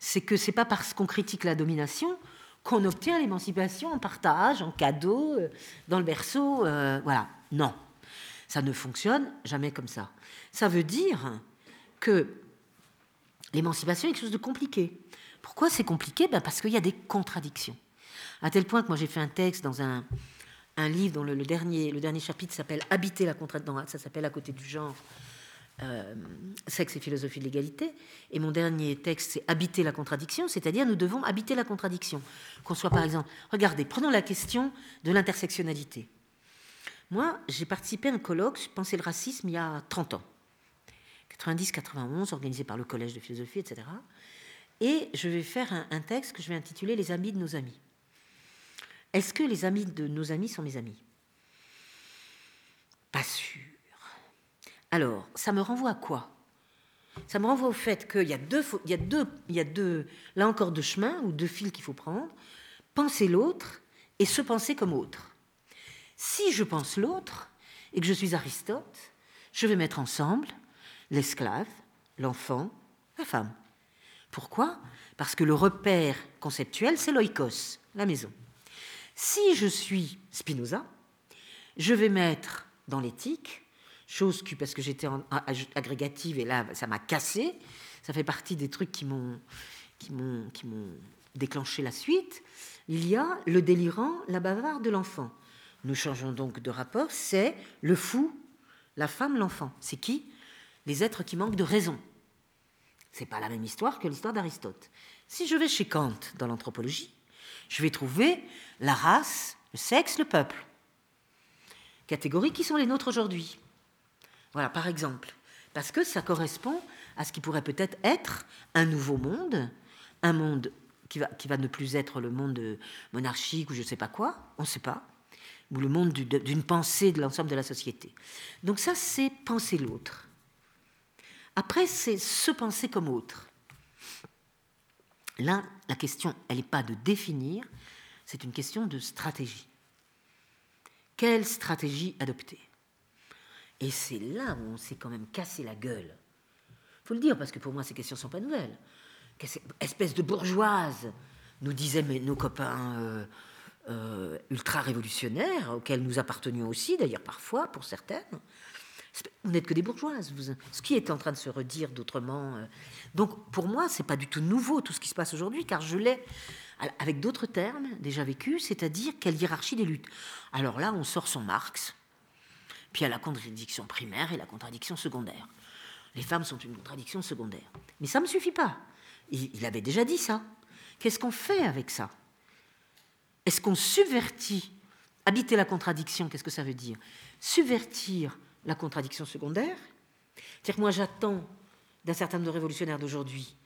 c'est que ce n'est pas parce qu'on critique la domination qu'on obtient l'émancipation en partage, en cadeau, dans le berceau, voilà. Non, ça ne fonctionne jamais comme ça. Ça veut dire... que l'émancipation est quelque chose de compliqué. Pourquoi c'est compliqué ? Parce qu'il y a des contradictions. À tel point que moi j'ai fait un texte dans un livre dont le dernier chapitre s'appelle « Habiter la contradiction », ça s'appelle « À côté du genre, sexe et philosophie de l'égalité ». Et mon dernier texte c'est « Habiter la contradiction », c'est-à-dire nous devons habiter la contradiction. Qu'on soit par exemple... Regardez, prenons la question de l'intersectionnalité. Moi j'ai participé à un colloque « Penser le racisme » il y a 30 ans. 90-91, organisé par le Collège de philosophie, etc. Et je vais faire un texte que je vais intituler « Les amis de nos amis ». Est-ce que les amis de nos amis sont mes amis ? Pas sûr. Alors, ça me renvoie à quoi ? Ça me renvoie au fait qu'il y a deux chemins ou deux fils qu'il faut prendre. Penser l'autre et se penser comme autre. Si je pense l'autre, et que je suis Aristote, je vais mettre ensemble l'esclave, l'enfant, la femme. Pourquoi ? Parce que le repère conceptuel, c'est l'oikos, la maison. Si je suis Spinoza, je vais mettre dans l'éthique, chose que, parce que j'étais agrégative et là, ça m'a cassé, ça fait partie des trucs qui m'ont déclenché la suite, il y a le délirant, la bavarde de l'enfant. Nous changeons donc de rapport, c'est le fou, la femme, l'enfant. C'est qui ? Les êtres qui manquent de raison. C'est pas la même histoire que l'histoire d'Aristote. Si je vais chez Kant dans l'anthropologie, je vais trouver la race, le sexe, le peuple. Catégories qui sont les nôtres aujourd'hui. Voilà, par exemple. Parce que ça correspond à ce qui pourrait peut-être être un nouveau monde, un monde qui va ne plus être le monde monarchique ou je ne sais pas quoi, on ne sait pas, ou le monde d'une pensée de l'ensemble de la société. Donc ça, c'est penser l'autre. Après, c'est se penser comme autre. Là, la question, elle n'est pas de définir, c'est une question de stratégie. Quelle stratégie adopter ? Et c'est là où on s'est quand même cassé la gueule. Il faut le dire, parce que pour moi, ces questions ne sont pas nouvelles. Espèce de bourgeoise, nous disaient nos copains ultra-révolutionnaires, auxquels nous appartenions aussi, d'ailleurs parfois, pour certaines. Vous n'êtes que des bourgeoises. Ce qui est en train de se redire d'autrement. Donc, pour moi, ce n'est pas du tout nouveau, tout ce qui se passe aujourd'hui, car je l'ai, avec d'autres termes, déjà vécu, c'est-à-dire quelle hiérarchie des luttes. Alors là, on sort son Marx, puis il y a la contradiction primaire et la contradiction secondaire. Les femmes sont une contradiction secondaire. Mais ça ne me suffit pas. Il avait déjà dit ça. Qu'est-ce qu'on fait avec ça ? Est-ce qu'on subvertit ? Habiter la contradiction, qu'est-ce que ça veut dire ? Subvertir la contradiction secondaire. C'est-à-dire que moi, j'attends d'un certain nombre de révolutionnaires d'aujourd'hui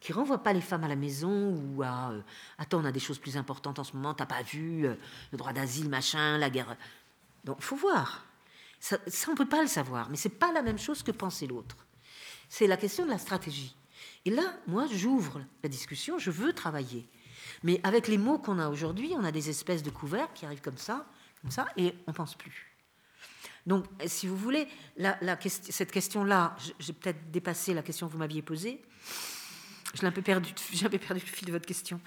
qui ne renvoient pas les femmes à la maison ou à « Attends, on a des choses plus importantes en ce moment, t'as pas vu le droit d'asile, machin, la guerre... » Donc, il faut voir. Ça on ne peut pas le savoir, mais ce n'est pas la même chose que penser l'autre. C'est la question de la stratégie. Et là, moi, j'ouvre la discussion, je veux travailler. Mais avec les mots qu'on a aujourd'hui, on a des espèces de couverts qui arrivent comme ça, et on ne pense plus. Donc, si vous voulez, cette question-là, j'ai peut-être dépassé la question que vous m'aviez posée. Je l'ai un peu perdu, le fil de votre question.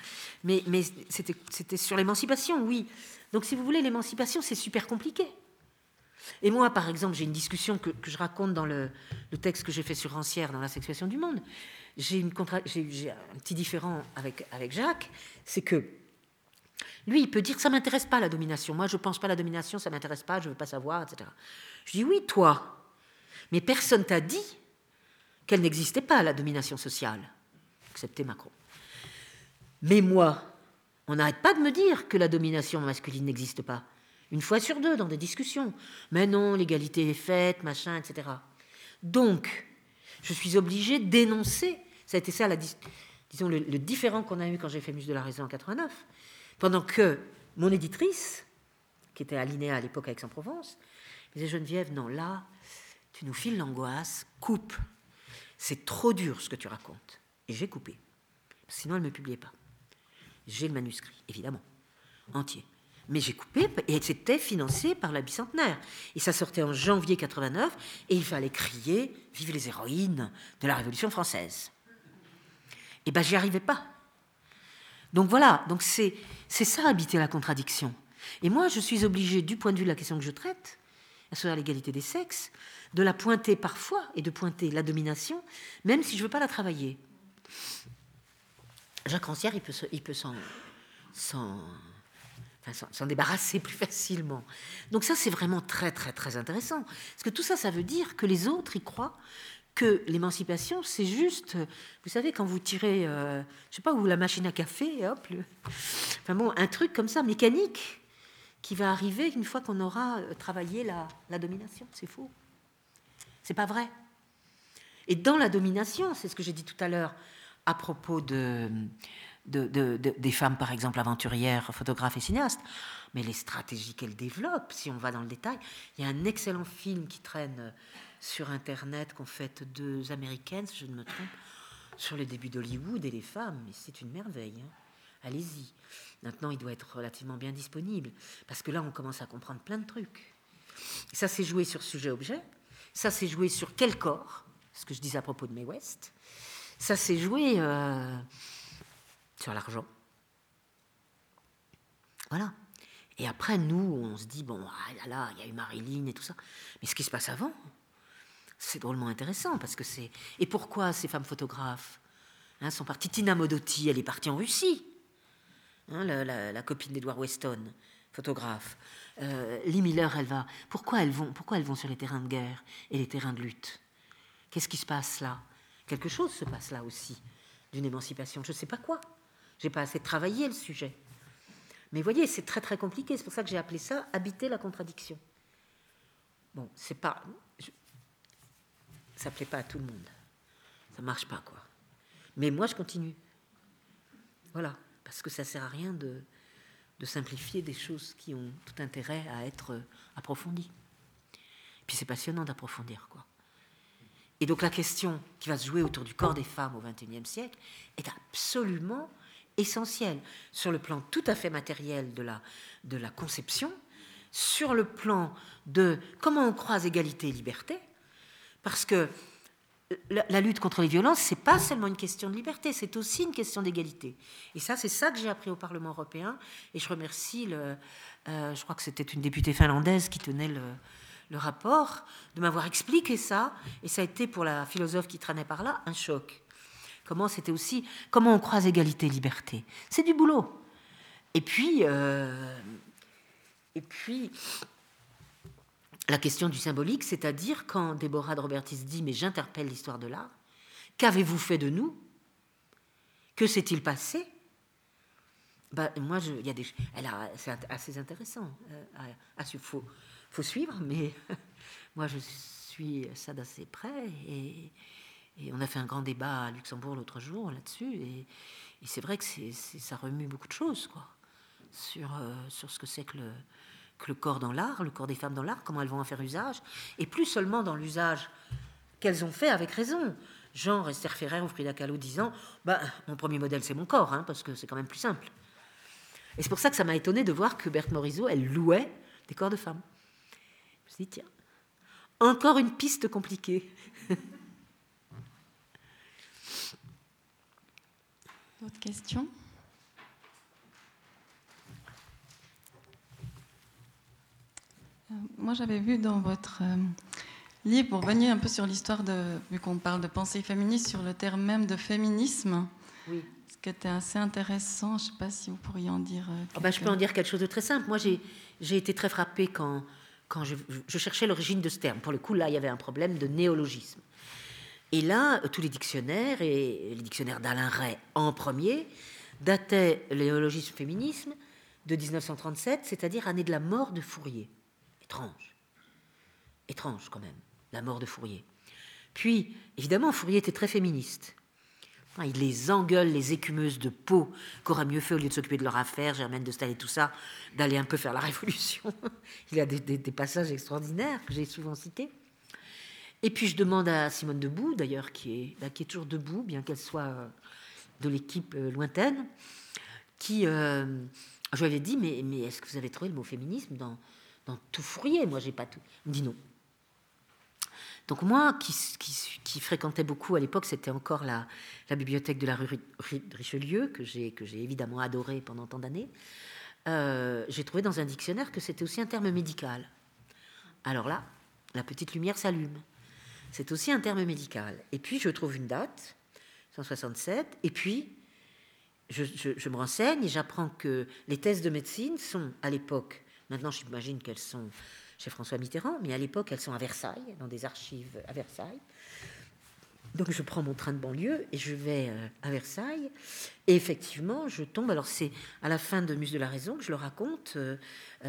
Mais c'était sur l'émancipation, oui. Donc, si vous voulez, l'émancipation, c'est super compliqué. Et moi, par exemple, j'ai une discussion que je raconte dans le texte que j'ai fait sur Rancière, dans la sexuation du monde. J'ai un petit différend avec Jacques, c'est que lui, il peut dire que ça ne m'intéresse pas la domination. Moi, je ne pense pas à la domination, ça ne m'intéresse pas, je ne veux pas savoir, etc. Je dis oui, toi, mais personne ne t'a dit qu'elle n'existait pas, la domination sociale, excepté Macron. Mais moi, on n'arrête pas de me dire que la domination masculine n'existe pas. Une fois sur deux, dans des discussions. Mais non, l'égalité est faite, machin, etc. Donc, je suis obligée d'énoncer. Ça a été ça, disons, le différend qu'on a eu quand j'ai fait Muse de la Raison en 89. Pendant que mon éditrice, qui était à l'INEA à l'époque à Aix-en-Provence, me disait Geneviève, non, là, tu nous files l'angoisse, coupe. C'est trop dur ce que tu racontes. Et j'ai coupé. Sinon, elle ne me publiait pas. J'ai le manuscrit, évidemment, entier. Mais j'ai coupé et c'était financé par la Bicentenaire. Et ça sortait en janvier 89 et il fallait crier « Vive les héroïnes de la Révolution française ». Et bien, j'y arrivais pas. Donc voilà, donc c'est ça, habiter la contradiction. Et moi, je suis obligée, du point de vue de la question que je traite, sur l'égalité des sexes, de la pointer parfois et de pointer la domination, même si je ne veux pas la travailler. Jacques Rancière, il peut s'en débarrasser plus facilement. Donc ça, c'est vraiment très, très, très intéressant. Parce que tout ça, ça veut dire que les autres y croient que l'émancipation, c'est juste... Vous savez, quand vous tirez, je ne sais pas, ou la machine à café, et hop, enfin bon, un truc comme ça, mécanique, qui va arriver une fois qu'on aura travaillé la domination. C'est faux. C'est pas vrai. Et dans la domination, c'est ce que j'ai dit tout à l'heure à propos des femmes, par exemple, aventurières, photographes et cinéastes. Mais les stratégies qu'elles développent, si on va dans le détail, il y a un excellent film qui traîne sur Internet qu'ont fait deux Américaines, si je ne me trompe, sur les débuts d'Hollywood et les femmes. Mais c'est une merveille. Hein. Allez-y. Maintenant, il doit être relativement bien disponible, parce que là, on commence à comprendre plein de trucs. Ça s'est joué sur sujet-objet, ça s'est joué sur quel corps, ce que je disais à propos de Mae West, ça s'est joué sur l'argent. Voilà. Et après, nous, on se dit, bon, ah là là, il y a eu Marilyn et tout ça. Mais ce qui se passe avant, c'est drôlement intéressant, parce que c'est... Et pourquoi ces femmes photographes sont parties? Tina Modotti, elle est partie en Russie, la copine d'Edward Weston, photographe. Lee Miller, elle va... Pourquoi elles vont sur les terrains de guerre et les terrains de lutte? Qu'est-ce qui se passe là? Quelque chose se passe là aussi, d'une émancipation. Je ne sais pas quoi. Je n'ai pas assez travaillé le sujet. Mais vous voyez, c'est très très compliqué. C'est pour ça que j'ai appelé ça « habiter la contradiction ». Bon, c'est pas... Ça ne plaît pas à tout le monde. Ça ne marche pas, quoi. Mais moi, je continue. Voilà. Parce que ça ne sert à rien de simplifier des choses qui ont tout intérêt à être approfondies. Et puis c'est passionnant d'approfondir, quoi. Et donc la question qui va se jouer autour du corps des femmes au XXIe siècle est absolument... essentiel sur le plan tout à fait matériel de la conception, sur le plan de comment on croise égalité et liberté, parce que la lutte contre les violences, c'est pas seulement une question de liberté, c'est aussi une question d'égalité. Et ça, c'est ça que j'ai appris au Parlement européen. Et je remercie, je crois que c'était une députée finlandaise qui tenait le rapport, de m'avoir expliqué ça. Et ça a été pour la philosophe qui traînait par là un choc. Comment c'était aussi, comment on croise égalité et liberté. C'est du boulot. Et puis la question du symbolique, c'est-à-dire quand Déborah de Robertis dit « mais j'interpelle l'histoire de l'art, qu'avez-vous fait de nous? Que s'est-il passé ?» Moi, il y a des... c'est assez intéressant. Faut suivre, mais moi, je suis ça d'assez près et on a fait un grand débat à Luxembourg l'autre jour là-dessus, et c'est vrai que ça remue beaucoup de choses, quoi, sur ce que c'est que le corps dans l'art, le corps des femmes dans l'art, comment elles vont en faire usage, et plus seulement dans l'usage qu'elles ont fait avec raison. Genre Esther Ferrer ou Frida Kahlo disant mon premier modèle c'est mon corps, parce que c'est quand même plus simple. Et c'est pour ça que ça m'a étonnée de voir que Berthe Morisot, elle louait des corps de femmes. Je me suis dit tiens, encore une piste compliquée. D'autres questions? Moi, j'avais vu dans votre livre, pour revenir un peu sur l'histoire, vu qu'on parle de pensée féministe, sur le terme même de féminisme, oui. Ce qui était assez intéressant. Je ne sais pas si vous pourriez en dire quelque chose. Je peux en dire quelque chose de très simple. Moi, j'ai été très frappée quand je cherchais l'origine de ce terme. Pour le coup, là, il y avait un problème de néologisme. Et là, tous les dictionnaires, et les dictionnaires d'Alain Ray en premier, dataient le néologisme féminisme de 1937, c'est-à-dire année de la mort de Fourier. Étrange. Étrange, quand même, la mort de Fourier. Puis, évidemment, Fourier était très féministe. Il les engueule, les écumeuses de Pau, qu'aura mieux fait, au lieu de s'occuper de leur affaire, Germaine de Staël et tout ça, d'aller un peu faire la révolution. Il y a des passages extraordinaires que j'ai souvent cités. Et puis je demande à Simone de Beauvoir, d'ailleurs, qui est toujours debout, bien qu'elle soit de l'équipe lointaine, qui, je lui avais dit, mais est-ce que vous avez trouvé le mot féminisme dans tout Fourier? Moi, j'ai pas tout. Elle me dit non. Donc moi, qui fréquentais beaucoup à l'époque, c'était encore la bibliothèque de la rue Richelieu, que j'ai évidemment adorée pendant tant d'années, j'ai trouvé dans un dictionnaire que c'était aussi un terme médical. Alors là, la petite lumière s'allume. C'est aussi un terme médical. Et puis, je trouve une date, 167, et puis, je me renseigne et j'apprends que les thèses de médecine sont, à l'époque, maintenant j'imagine qu'elles sont chez François Mitterrand, mais à l'époque, elles sont à Versailles, dans des archives à Versailles. Donc, je prends mon train de banlieue et je vais à Versailles. Et effectivement, je tombe... Alors, c'est à la fin de Muse de la Raison que je le raconte,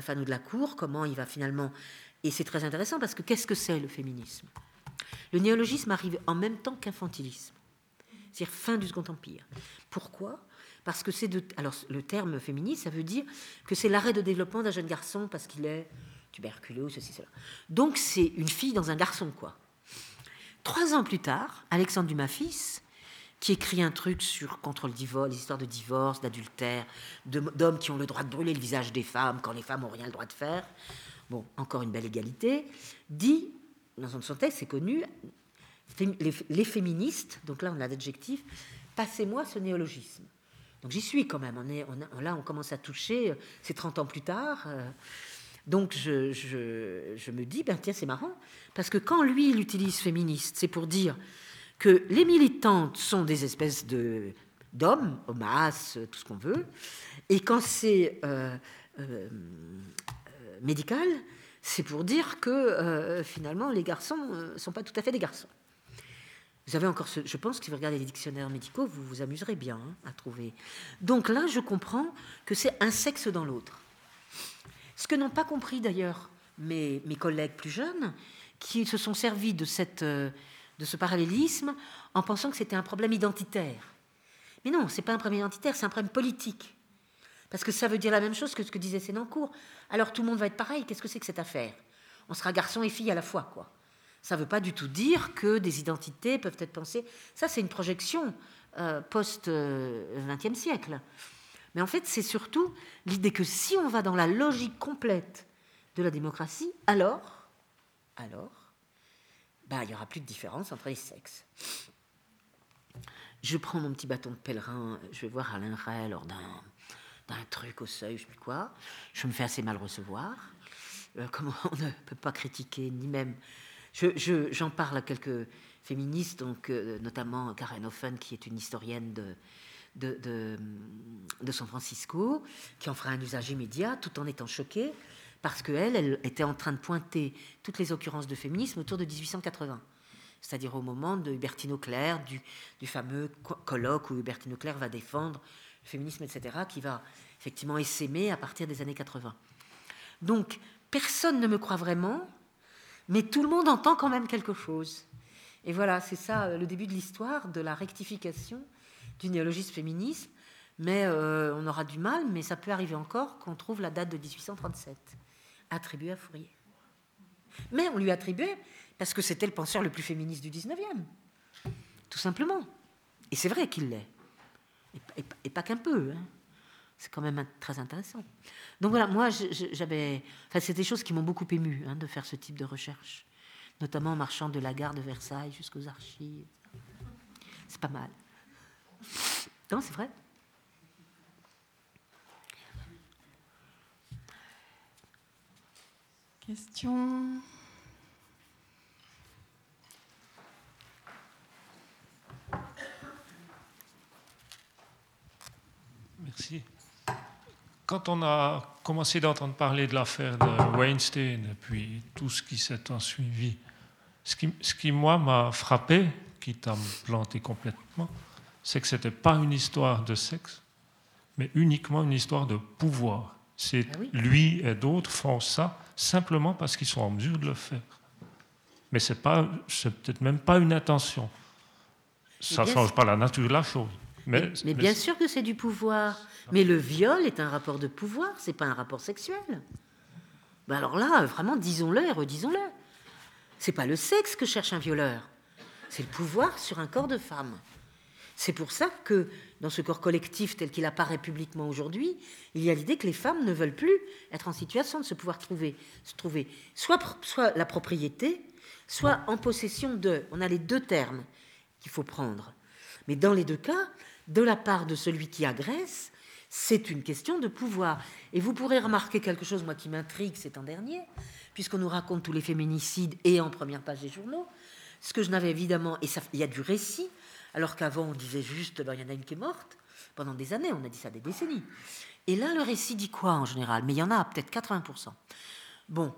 Fanou de la Cour, comment il va finalement... Et c'est très intéressant parce que qu'est-ce que c'est le féminisme ? Le néologisme arrive en même temps qu'infantilisme, c'est-à-dire fin du Second Empire. Pourquoi ? Parce que c'est de... Alors, le terme féministe, ça veut dire que c'est l'arrêt de développement d'un jeune garçon parce qu'il est tuberculeux, ceci, cela. Donc, c'est une fille dans un garçon, quoi. 3 ans plus tard, Alexandre Dumas fils, qui écrit un truc sur contre le divorce, les histoires de divorce, d'adultère, d'hommes qui ont le droit de brûler le visage des femmes quand les femmes n'ont rien le droit de faire. bon, encore une belle égalité, dit, dans son texte, c'est connu, les féministes, donc là on a l'adjectif, passez-moi ce néologisme. Donc j'y suis quand même, là on commence à toucher, c'est 30 ans plus tard, donc je me dis, ben tiens c'est marrant, parce que quand lui il utilise féministe, c'est pour dire que les militantes sont des espèces d'hommes, homas, tout ce qu'on veut, et quand c'est médical, c'est pour dire que finalement les garçons ne sont pas tout à fait des garçons. Vous avez encore je pense que si vous regardez les dictionnaires médicaux, vous vous amuserez bien hein, à trouver. Donc là, je comprends que c'est un sexe dans l'autre. Ce que n'ont pas compris d'ailleurs mes collègues plus jeunes, qui se sont servis de ce parallélisme en pensant que c'était un problème identitaire. Mais non, c'est pas un problème identitaire, c'est un problème politique. Parce que ça veut dire la même chose que ce que disait Sénancourt. Alors tout le monde va être pareil, qu'est-ce que c'est que cette affaire ? On sera garçon et fille à la fois, quoi. Ça ne veut pas du tout dire que des identités peuvent être pensées. Ça, c'est une projection post-XXe siècle. Mais en fait, c'est surtout l'idée que si on va dans la logique complète de la démocratie, alors, il n'y aura plus de différence entre les sexes. Je prends mon petit bâton de pèlerin, je vais voir Alain Ray lors d'un truc au seuil, je ne sais plus quoi. Je me fais assez mal recevoir. Comment on ne peut pas critiquer, ni même... J'en parle à quelques féministes, donc, notamment Karen Hoffen, qui est une historienne de San Francisco, qui en fera un usage immédiat, tout en étant choquée, parce qu'elle était en train de pointer toutes les occurrences de féminisme autour de 1880, c'est-à-dire au moment de Hubertine Auclair, du fameux colloque où Hubertine Auclair va défendre le féminisme, etc., qui va effectivement essaimer à partir des années 80. Donc, personne ne me croit vraiment... Mais tout le monde entend quand même quelque chose. Et voilà, c'est ça le début de l'histoire, de la rectification du néologisme féminisme. Mais on aura du mal, mais ça peut arriver encore qu'on trouve la date de 1837, attribuée à Fourier. Mais on lui attribuait parce que c'était le penseur le plus féministe du 19e, tout simplement. Et c'est vrai qu'il l'est. Et pas qu'un peu, hein. C'est quand même très intéressant. Donc voilà, moi, c'est des choses qui m'ont beaucoup émue de faire ce type de recherche, notamment en marchant de la gare de Versailles jusqu'aux archives. C'est pas mal. Non, c'est vrai. Question. Merci. Quand on a commencé d'entendre parler de l'affaire de Weinstein et puis tout ce qui s'est ensuivi, ce qui moi m'a frappé, quitte à me planter complètement, c'est que ce n'était pas une histoire de sexe, mais uniquement une histoire de pouvoir. C'est ah oui. Lui et d'autres font ça simplement parce qu'ils sont en mesure de le faire. Mais ce n'est peut-être même pas une intention. Ça ne change pas la nature de la chose. Mais bien sûr que c'est du pouvoir. Mais le viol est un rapport de pouvoir, c'est pas un rapport sexuel. Ben alors là, vraiment, disons-le et redisons-le. C'est pas le sexe que cherche un violeur, c'est le pouvoir sur un corps de femme. C'est pour ça que dans ce corps collectif tel qu'il apparaît publiquement aujourd'hui, il y a l'idée que les femmes ne veulent plus être en situation de se pouvoir trouver soit la propriété, soit en possession de. On a les deux termes qu'il faut prendre. Mais dans les deux cas, de la part de celui qui agresse, c'est une question de pouvoir. Et vous pourrez remarquer quelque chose, moi, qui m'intrigue cet an dernier, puisqu'on nous raconte tous les féminicides et en première page des journaux, ce que je n'avais évidemment... Et il y a du récit, alors qu'avant, on disait juste, il y en a une qui est morte. Pendant des années, on a dit ça des décennies. Et là, le récit dit quoi, en général ? Mais il y en a peut-être 80%. Bon,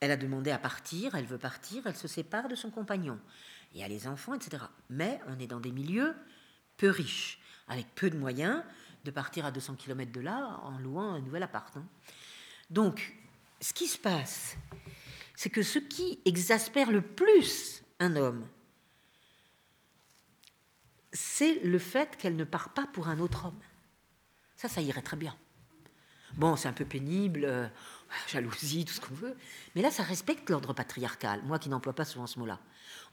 elle a demandé à partir, elle veut partir, elle se sépare de son compagnon. Il y a les enfants, etc. Mais on est dans des milieux peu riches, avec peu de moyens de partir à 200 km de là en louant un nouvel appart. Donc, ce qui se passe, c'est que ce qui exaspère le plus un homme, c'est le fait qu'elle ne part pas pour un autre homme. Ça irait très bien. Bon, c'est un peu pénible, jalousie, tout ce qu'on veut. Mais là, ça respecte l'ordre patriarcal. Moi qui n'emploie pas souvent ce mot-là.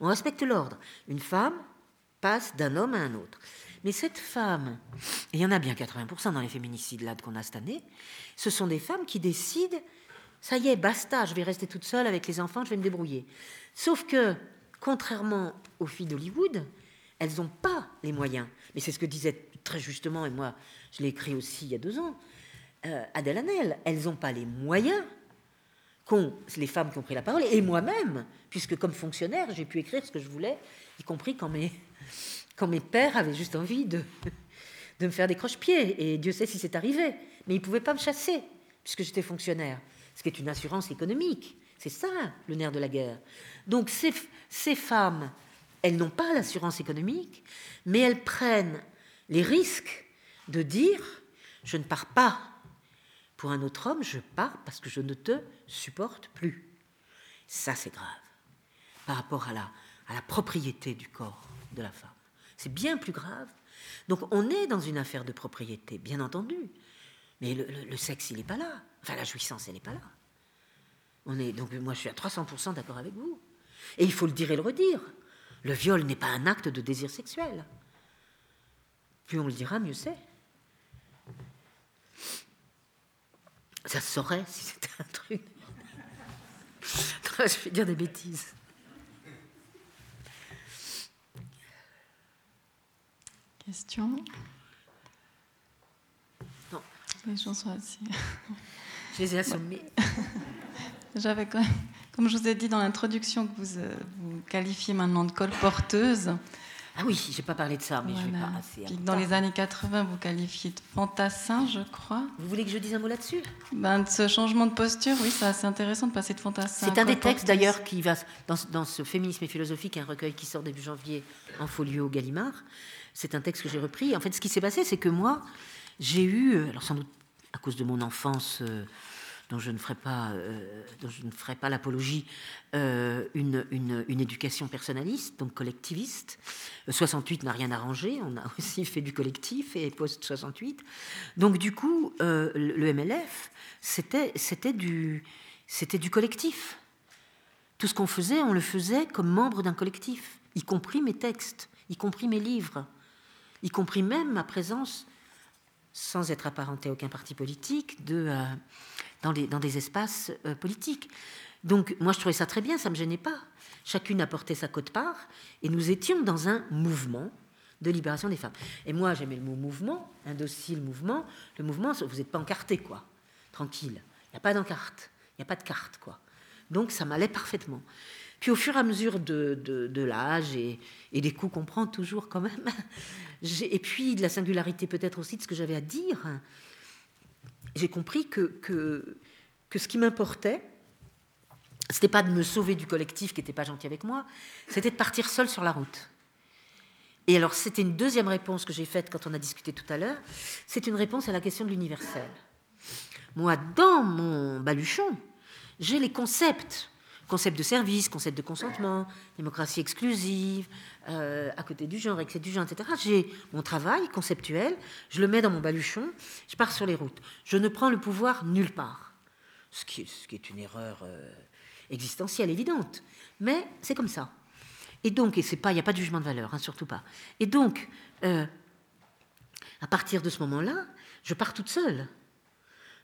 On respecte l'ordre. Une femme passe d'un homme à un autre. Mais cette femme, et il y en a bien 80% dans les féminicides là qu'on a cette année, ce sont des femmes qui décident ça y est, basta, je vais rester toute seule avec les enfants, je vais me débrouiller. Sauf que, contrairement aux filles d'Hollywood, elles n'ont pas les moyens. Mais c'est ce que disait très justement, et moi je l'ai écrit aussi il y a 2 ans, Adèle Haenel, elles n'ont pas les moyens qu'ont les femmes qui ont pris la parole, et moi-même, puisque comme fonctionnaire, j'ai pu écrire ce que je voulais, y compris quand mes pères avaient juste envie de me faire des croche-pieds, et Dieu sait si c'est arrivé, mais ils ne pouvaient pas me chasser, puisque j'étais fonctionnaire, ce qui est une assurance économique. C'est ça, le nerf de la guerre. Donc ces femmes, elles n'ont pas l'assurance économique, mais elles prennent les risques de dire « je ne pars pas pour un autre homme, je pars parce que je ne te supporte plus ». Ça, c'est grave, par rapport à la propriété du corps de la femme. C'est bien plus grave. Donc on est dans une affaire de propriété, bien entendu, mais le sexe, il n'est pas là. Enfin, la jouissance, elle n'est pas là. Donc moi, je suis à 300% d'accord avec vous. Et il faut le dire et le redire. Le viol n'est pas un acte de désir sexuel. Plus on le dira, mieux c'est. Ça se saurait si c'était un truc. Je vais dire des bêtises. Question ? Non. Les gens sont assis. Je les ai assommés. J'avais quand même, comme je vous ai dit dans l'introduction, que vous qualifiez maintenant de colporteuse. Ah oui, je n'ai pas parlé de ça, mais voilà. Je vais pas assez. Puis dans les années 80, vous qualifiez de fantassin, je crois. Vous voulez que je dise un mot là-dessus ? De ce changement de posture, oui, c'est assez intéressant de passer de fantassin. C'est un des textes d'ailleurs qui va dans ce Féminisme et philosophique, un recueil qui sort début janvier en folio au Gallimard. C'est un texte que j'ai repris. En fait, ce qui s'est passé, c'est que moi, j'ai eu, alors sans doute à cause de mon enfance, dont je ne ferai pas l'apologie, une éducation personnaliste, donc collectiviste. 68 n'a rien arrangé, on a aussi fait du collectif et post-68. Donc du coup, le MLF, c'était du collectif. Tout ce qu'on faisait, on le faisait comme membre d'un collectif, y compris mes textes, y compris mes livres, y compris même ma présence, sans être apparenté à aucun parti politique, dans des espaces politiques. Donc, moi, je trouvais ça très bien, ça ne me gênait pas. Chacune apportait sa quote-part, et nous étions dans un mouvement de libération des femmes. Et moi, j'aimais le mot « mouvement », indocile mouvement. Le mouvement, vous n'êtes pas encarté, quoi. Tranquille. Il n'y a pas d'encarte. Il n'y a pas de carte, quoi. Donc, ça m'allait parfaitement. Puis, au fur et à mesure de l'âge et des coups qu'on prend toujours, quand même, et puis de la singularité, peut-être aussi, de ce que j'avais à dire, j'ai compris que ce qui m'importait, ce n'était pas de me sauver du collectif qui n'était pas gentil avec moi, c'était de partir seule sur la route. Et alors, c'était une deuxième réponse que j'ai faite quand on a discuté tout à l'heure, c'est une réponse à la question de l'universel. Moi, dans mon baluchon, j'ai les concepts. Concept de service, concept de consentement, démocratie exclusive, à côté du genre, excès du genre, etc. J'ai mon travail conceptuel, je le mets dans mon baluchon, je pars sur les routes. Je ne prends le pouvoir nulle part, ce qui est une erreur existentielle évidente. Mais c'est comme ça. Et donc, il n'y a pas de jugement de valeur, hein, surtout pas. Et donc, à partir de ce moment-là, je pars toute seule.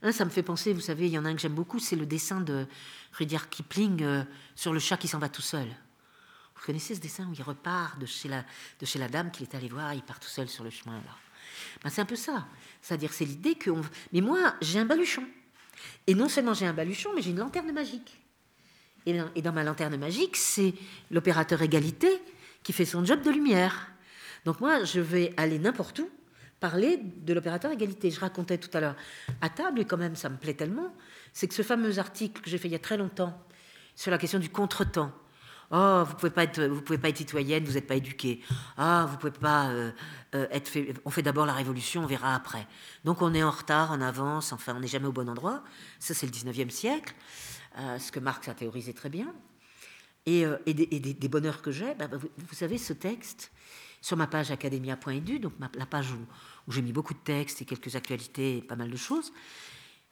Hein, ça me fait penser, vous savez, il y en a un que j'aime beaucoup, c'est le dessin de Rudyard Kipling sur le chat qui s'en va tout seul. Vous connaissez ce dessin où il repart de chez la dame qu'il est allé voir, il part tout seul sur le chemin là. Ben, c'est un peu ça, c'est-à-dire c'est l'idée que... Mais moi, j'ai un baluchon. Et non seulement j'ai un baluchon, mais j'ai une lanterne magique. Et dans ma lanterne magique, c'est l'opérateur égalité qui fait son job de lumière. Donc moi, je vais aller n'importe où, parler de l'opérateur égalité. Je racontais tout à l'heure à table, et quand même ça me plaît tellement, c'est que ce fameux article que j'ai fait il y a très longtemps sur la question du contretemps. Oh, vous pouvez pas être citoyenne, vous n'êtes pas éduquée. Ah, vous pouvez pas être fait. On fait d'abord la révolution, on verra après. Donc on est en retard, en avance, enfin on n'est jamais au bon endroit. Ça c'est le 19e siècle, ce que Marx a théorisé très bien. Et des bonheurs que j'ai, vous savez, ce texte, sur ma page academia.edu, donc la page où j'ai mis beaucoup de textes et quelques actualités et pas mal de choses,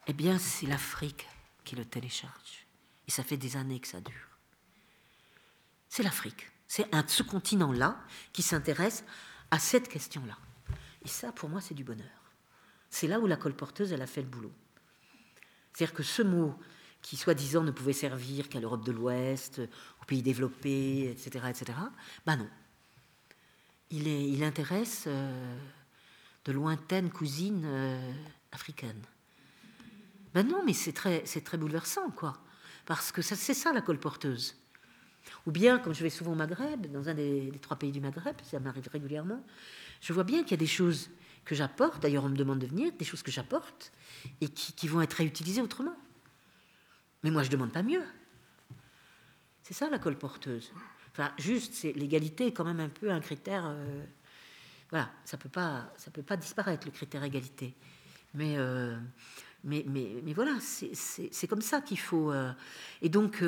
eh bien, c'est l'Afrique qui le télécharge. Et ça fait des années que ça dure. C'est l'Afrique. C'est ce continent-là qui s'intéresse à cette question-là. Et ça, pour moi, c'est du bonheur. C'est là où la colporteuse, elle a fait le boulot. C'est-à-dire que ce mot qui soi-disant ne pouvait servir qu'à l'Europe de l'Ouest, aux pays développés, etc., etc. Ben non. Il intéresse de lointaines cousines africaines. Ben non, mais c'est très bouleversant, quoi. Parce que c'est ça, la colporteuse. Ou bien, comme je vais souvent au Maghreb, dans un des trois pays du Maghreb, ça m'arrive régulièrement, je vois bien qu'il y a des choses que j'apporte, d'ailleurs on me demande de venir, des choses que j'apporte, et qui vont être réutilisées autrement. Mais moi, je ne demande pas mieux. C'est ça, la colporteuse. Enfin, juste, l'égalité est quand même un peu un critère... voilà, ça peut pas disparaître, le critère égalité. Mais voilà, c'est comme ça qu'il faut... et donc,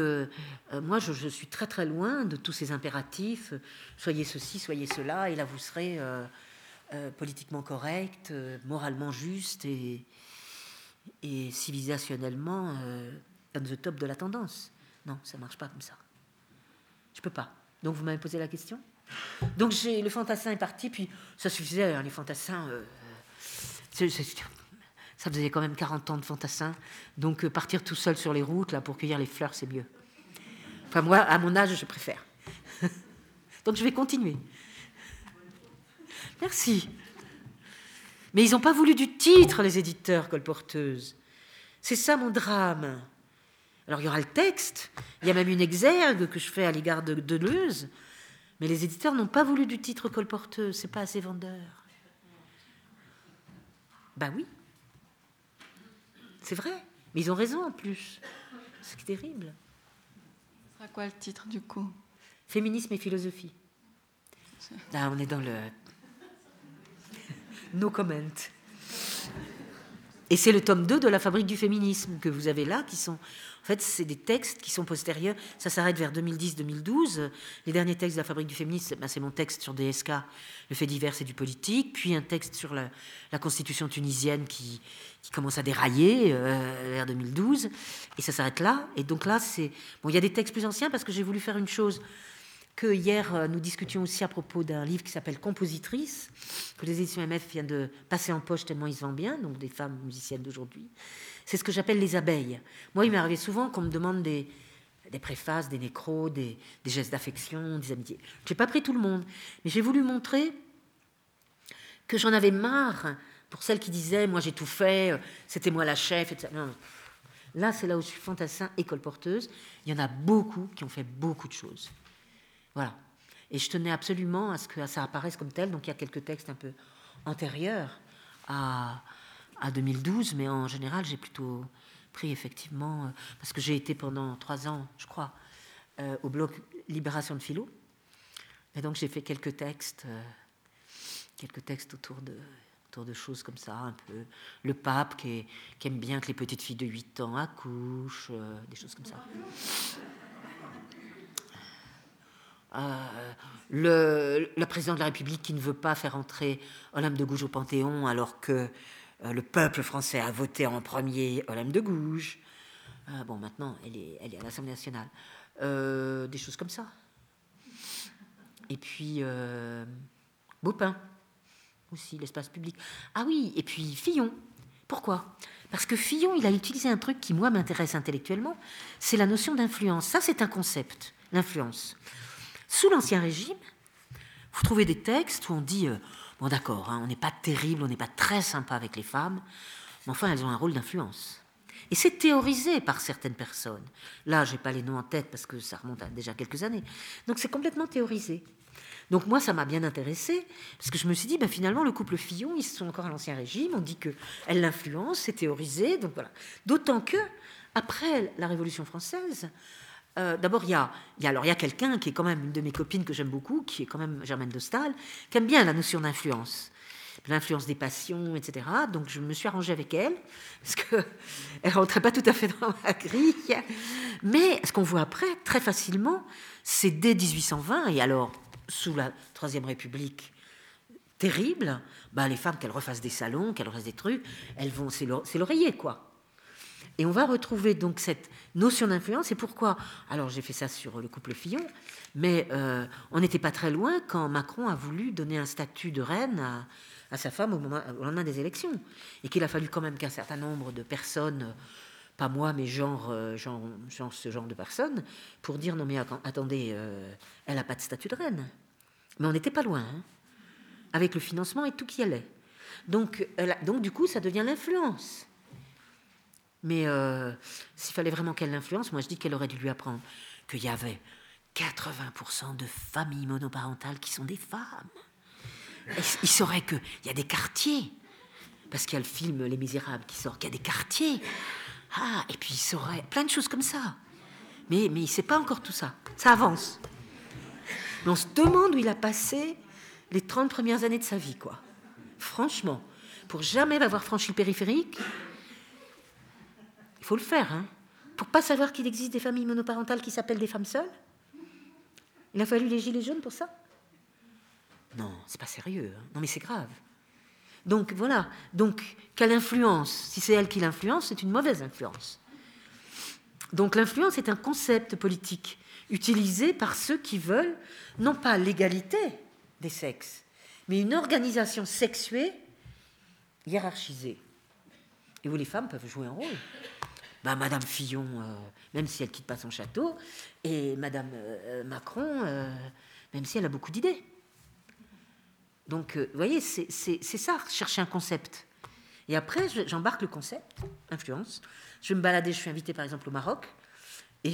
moi, je suis très, très loin de tous ces impératifs. Soyez ceci, soyez cela, et là, vous serez politiquement correct, moralement juste, et civilisationnellement... dans le top de la tendance. Non, ça ne marche pas comme ça. Je ne peux pas. Donc, vous m'avez posé la question. Donc, le fantassin est parti, puis ça suffisait, hein, les fantassins... ça faisait quand même 40 ans de fantassins. Donc, partir tout seul sur les routes là, pour cueillir les fleurs, c'est mieux. Enfin, moi, à mon âge, je préfère. Donc, je vais continuer. Merci. Mais ils n'ont pas voulu du titre, les éditeurs colporteuses. C'est ça, mon drame. Alors, il y aura le texte, il y a même une exergue que je fais à l'égard de Deleuze, mais les éditeurs n'ont pas voulu du titre colporteuse, c'est pas assez vendeur. Ben oui, c'est vrai, mais ils ont raison en plus, ce qui est terrible. Ce sera quoi le titre du coup ? Féminisme et philosophie. Là, on est dans le no comment. Et c'est le tome 2 de la Fabrique du féminisme que vous avez là, qui sont... En fait, c'est des textes qui sont postérieurs. Ça s'arrête vers 2010-2012. Les derniers textes de la Fabrique du féminisme, c'est mon texte sur DSK, le fait divers et du politique, puis un texte sur la constitution tunisienne qui commence à dérailler vers 2012. Et ça s'arrête là. Et donc là, c'est... Bon, il y a des textes plus anciens parce que j'ai voulu faire une chose que hier, nous discutions aussi à propos d'un livre qui s'appelle Compositrice, que les éditions MF viennent de passer en poche tellement ils se vendent bien, donc des femmes musiciennes d'aujourd'hui. C'est ce que j'appelle les abeilles. Moi, il m'est arrivé souvent qu'on me demande des préfaces, des nécros, des gestes d'affection, des amitiés. Je n'ai pas pris tout le monde, mais j'ai voulu montrer que j'en avais marre pour celles qui disaient « moi, j'ai tout fait, c'était moi la chef », etc. Non, non. Là, c'est là où je suis fantassin et colporteuse. Il y en a beaucoup qui ont fait beaucoup de choses. Voilà. Et je tenais absolument à ce que ça apparaisse comme tel. Donc, il y a quelques textes un peu antérieurs à 2012, mais en général, j'ai plutôt pris, effectivement... parce que j'ai été pendant 3 ans, je crois, au bloc Libération de Philo. Et donc, j'ai fait quelques textes autour de choses comme ça, un peu. Le pape qui aime bien que les petites filles de 8 ans accouchent, des choses comme ça. Le président de la République qui ne veut pas faire entrer Olympe de Gouges au Panthéon alors que le peuple français a voté en premier Olympe de Gouges. Bon, maintenant, elle est à l'Assemblée nationale. Des choses comme ça. Et puis, Baupin, aussi, l'espace public. Ah oui, et puis Fillon. Pourquoi ? Parce que Fillon, il a utilisé un truc qui, moi, m'intéresse intellectuellement, c'est la notion d'influence. Ça, c'est un concept, l'influence. Sous l'Ancien Régime, vous trouvez des textes où on dit « bon, d'accord, hein, on n'est pas terrible, on n'est pas très sympa avec les femmes, mais enfin, elles ont un rôle d'influence. » Et c'est théorisé par certaines personnes. Là, je n'ai pas les noms en tête parce que ça remonte à déjà quelques années. Donc, c'est complètement théorisé. Donc, moi, ça m'a bien intéressée parce que je me suis dit ben, « finalement, le couple Fillon, ils sont encore à l'Ancien Régime, on dit qu'elle l'influence, c'est théorisé. » Donc, voilà. D'autant que, après la Révolution française... d'abord, il y a quelqu'un qui est quand même une de mes copines que j'aime beaucoup, qui est quand même Germaine de Staël, qui aime bien la notion d'influence, l'influence des passions, etc. Donc, je me suis arrangée avec elle, parce qu'elle ne rentrait pas tout à fait dans ma grille. Mais ce qu'on voit après, très facilement, c'est dès 1820, et alors, sous la Troisième République terrible, bah, les femmes, qu'elles refassent des salons, qu'elles refassent des trucs, elles vont, c'est l'oreiller, quoi. Et on va retrouver donc cette notion d'influence. Et pourquoi ? Alors, j'ai fait ça sur le couple Fillon, mais on n'était pas très loin quand Macron a voulu donner un statut de reine à sa femme au lendemain des élections. Et qu'il a fallu quand même qu'un certain nombre de personnes, pas moi, mais genre ce genre de personnes, pour dire non mais attendez, elle n'a pas de statut de reine. Mais on n'était pas loin, hein, avec le financement et tout qui allait. Donc du coup, ça devient l'influence. Mais s'il fallait vraiment qu'elle l'influence, moi je dis qu'elle aurait dû lui apprendre qu'il y avait 80% de familles monoparentales qui sont des femmes. Et il saurait qu'il y a des quartiers, parce qu'il y a le film Les Misérables qui sort, qu'il y a des quartiers. Ah, et puis il saurait plein de choses comme ça. Mais il ne sait pas encore tout ça. Ça avance. Mais on se demande où il a passé les 30 premières années de sa vie, quoi. Franchement, pour jamais avoir franchi le périphérique, il faut le faire, hein. Pour ne pas savoir qu'il existe des familles monoparentales qui s'appellent des femmes seules, il a fallu les gilets jaunes pour ça. Non, c'est pas sérieux, hein. Non mais c'est grave. Donc voilà, donc quelle influence? Si c'est elle qui l'influence, c'est une mauvaise influence. Donc l'influence est un concept politique utilisé par ceux qui veulent non pas l'égalité des sexes, mais une organisation sexuée hiérarchisée. Et où les femmes peuvent jouer un rôle. Bah, Madame Fillon, même si elle ne quitte pas son château, et Madame Macron, même si elle a beaucoup d'idées. Donc, vous voyez, c'est ça, chercher un concept. Et après, j'embarque le concept, influence. Je vais me balader, je suis invitée par exemple au Maroc, et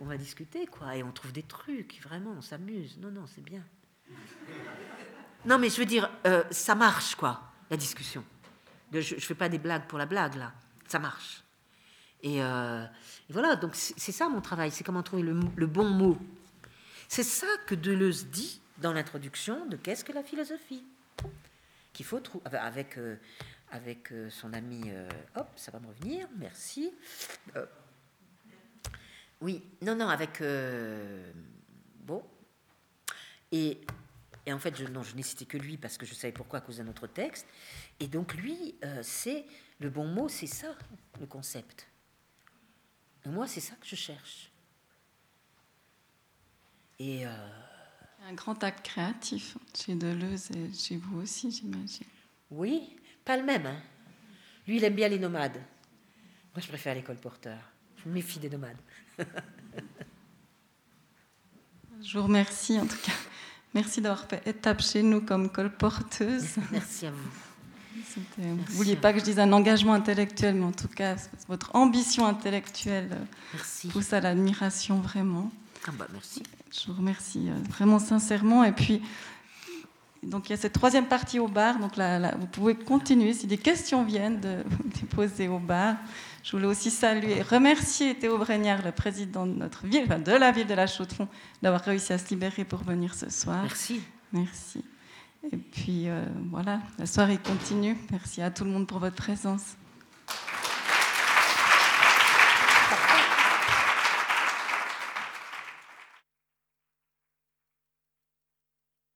on va discuter, quoi, et on trouve des trucs, vraiment, on s'amuse. Non, c'est bien. Non, mais je veux dire, ça marche, quoi, la discussion. Je ne fais pas des blagues pour la blague, là. Ça marche. Et voilà, donc c'est ça mon travail, c'est comment trouver le bon mot. C'est ça que Deleuze dit dans l'introduction de « Qu'est-ce que la philosophie ?» qu'il faut trouver, avec son ami... hop, ça va me revenir, merci. Oui, non, avec... bon. Et en fait, je n'ai cité que lui parce que je savais pourquoi à cause d'un autre texte. Et donc lui, c'est le bon mot, c'est ça, le concept. Et moi, c'est ça que je cherche. Et un grand acte créatif chez Deleuze et chez vous aussi, j'imagine. Oui, pas le même. Hein. Lui, il aime bien les nomades. Moi, je préfère les colporteurs. Je me méfie des nomades. Je vous remercie en tout cas. Merci d'avoir fait étape chez nous comme colporteuse. Merci à vous. Vous ne vouliez pas que je dise un engagement intellectuel, mais en tout cas, votre ambition intellectuelle pousse à l'admiration, vraiment. Ah bah, merci. Je vous remercie vraiment sincèrement. Et puis, donc, il y a cette troisième partie au bar. Donc là, vous pouvez continuer, si des questions viennent, de les poser au bar. Je voulais aussi saluer et remercier Théo Bregnard, le président de notre ville, enfin de la ville de La Chaux-de-Fonds, d'avoir réussi à se libérer pour venir ce soir. Merci. Merci. Et puis, voilà, la soirée continue. Merci à tout le monde pour votre présence.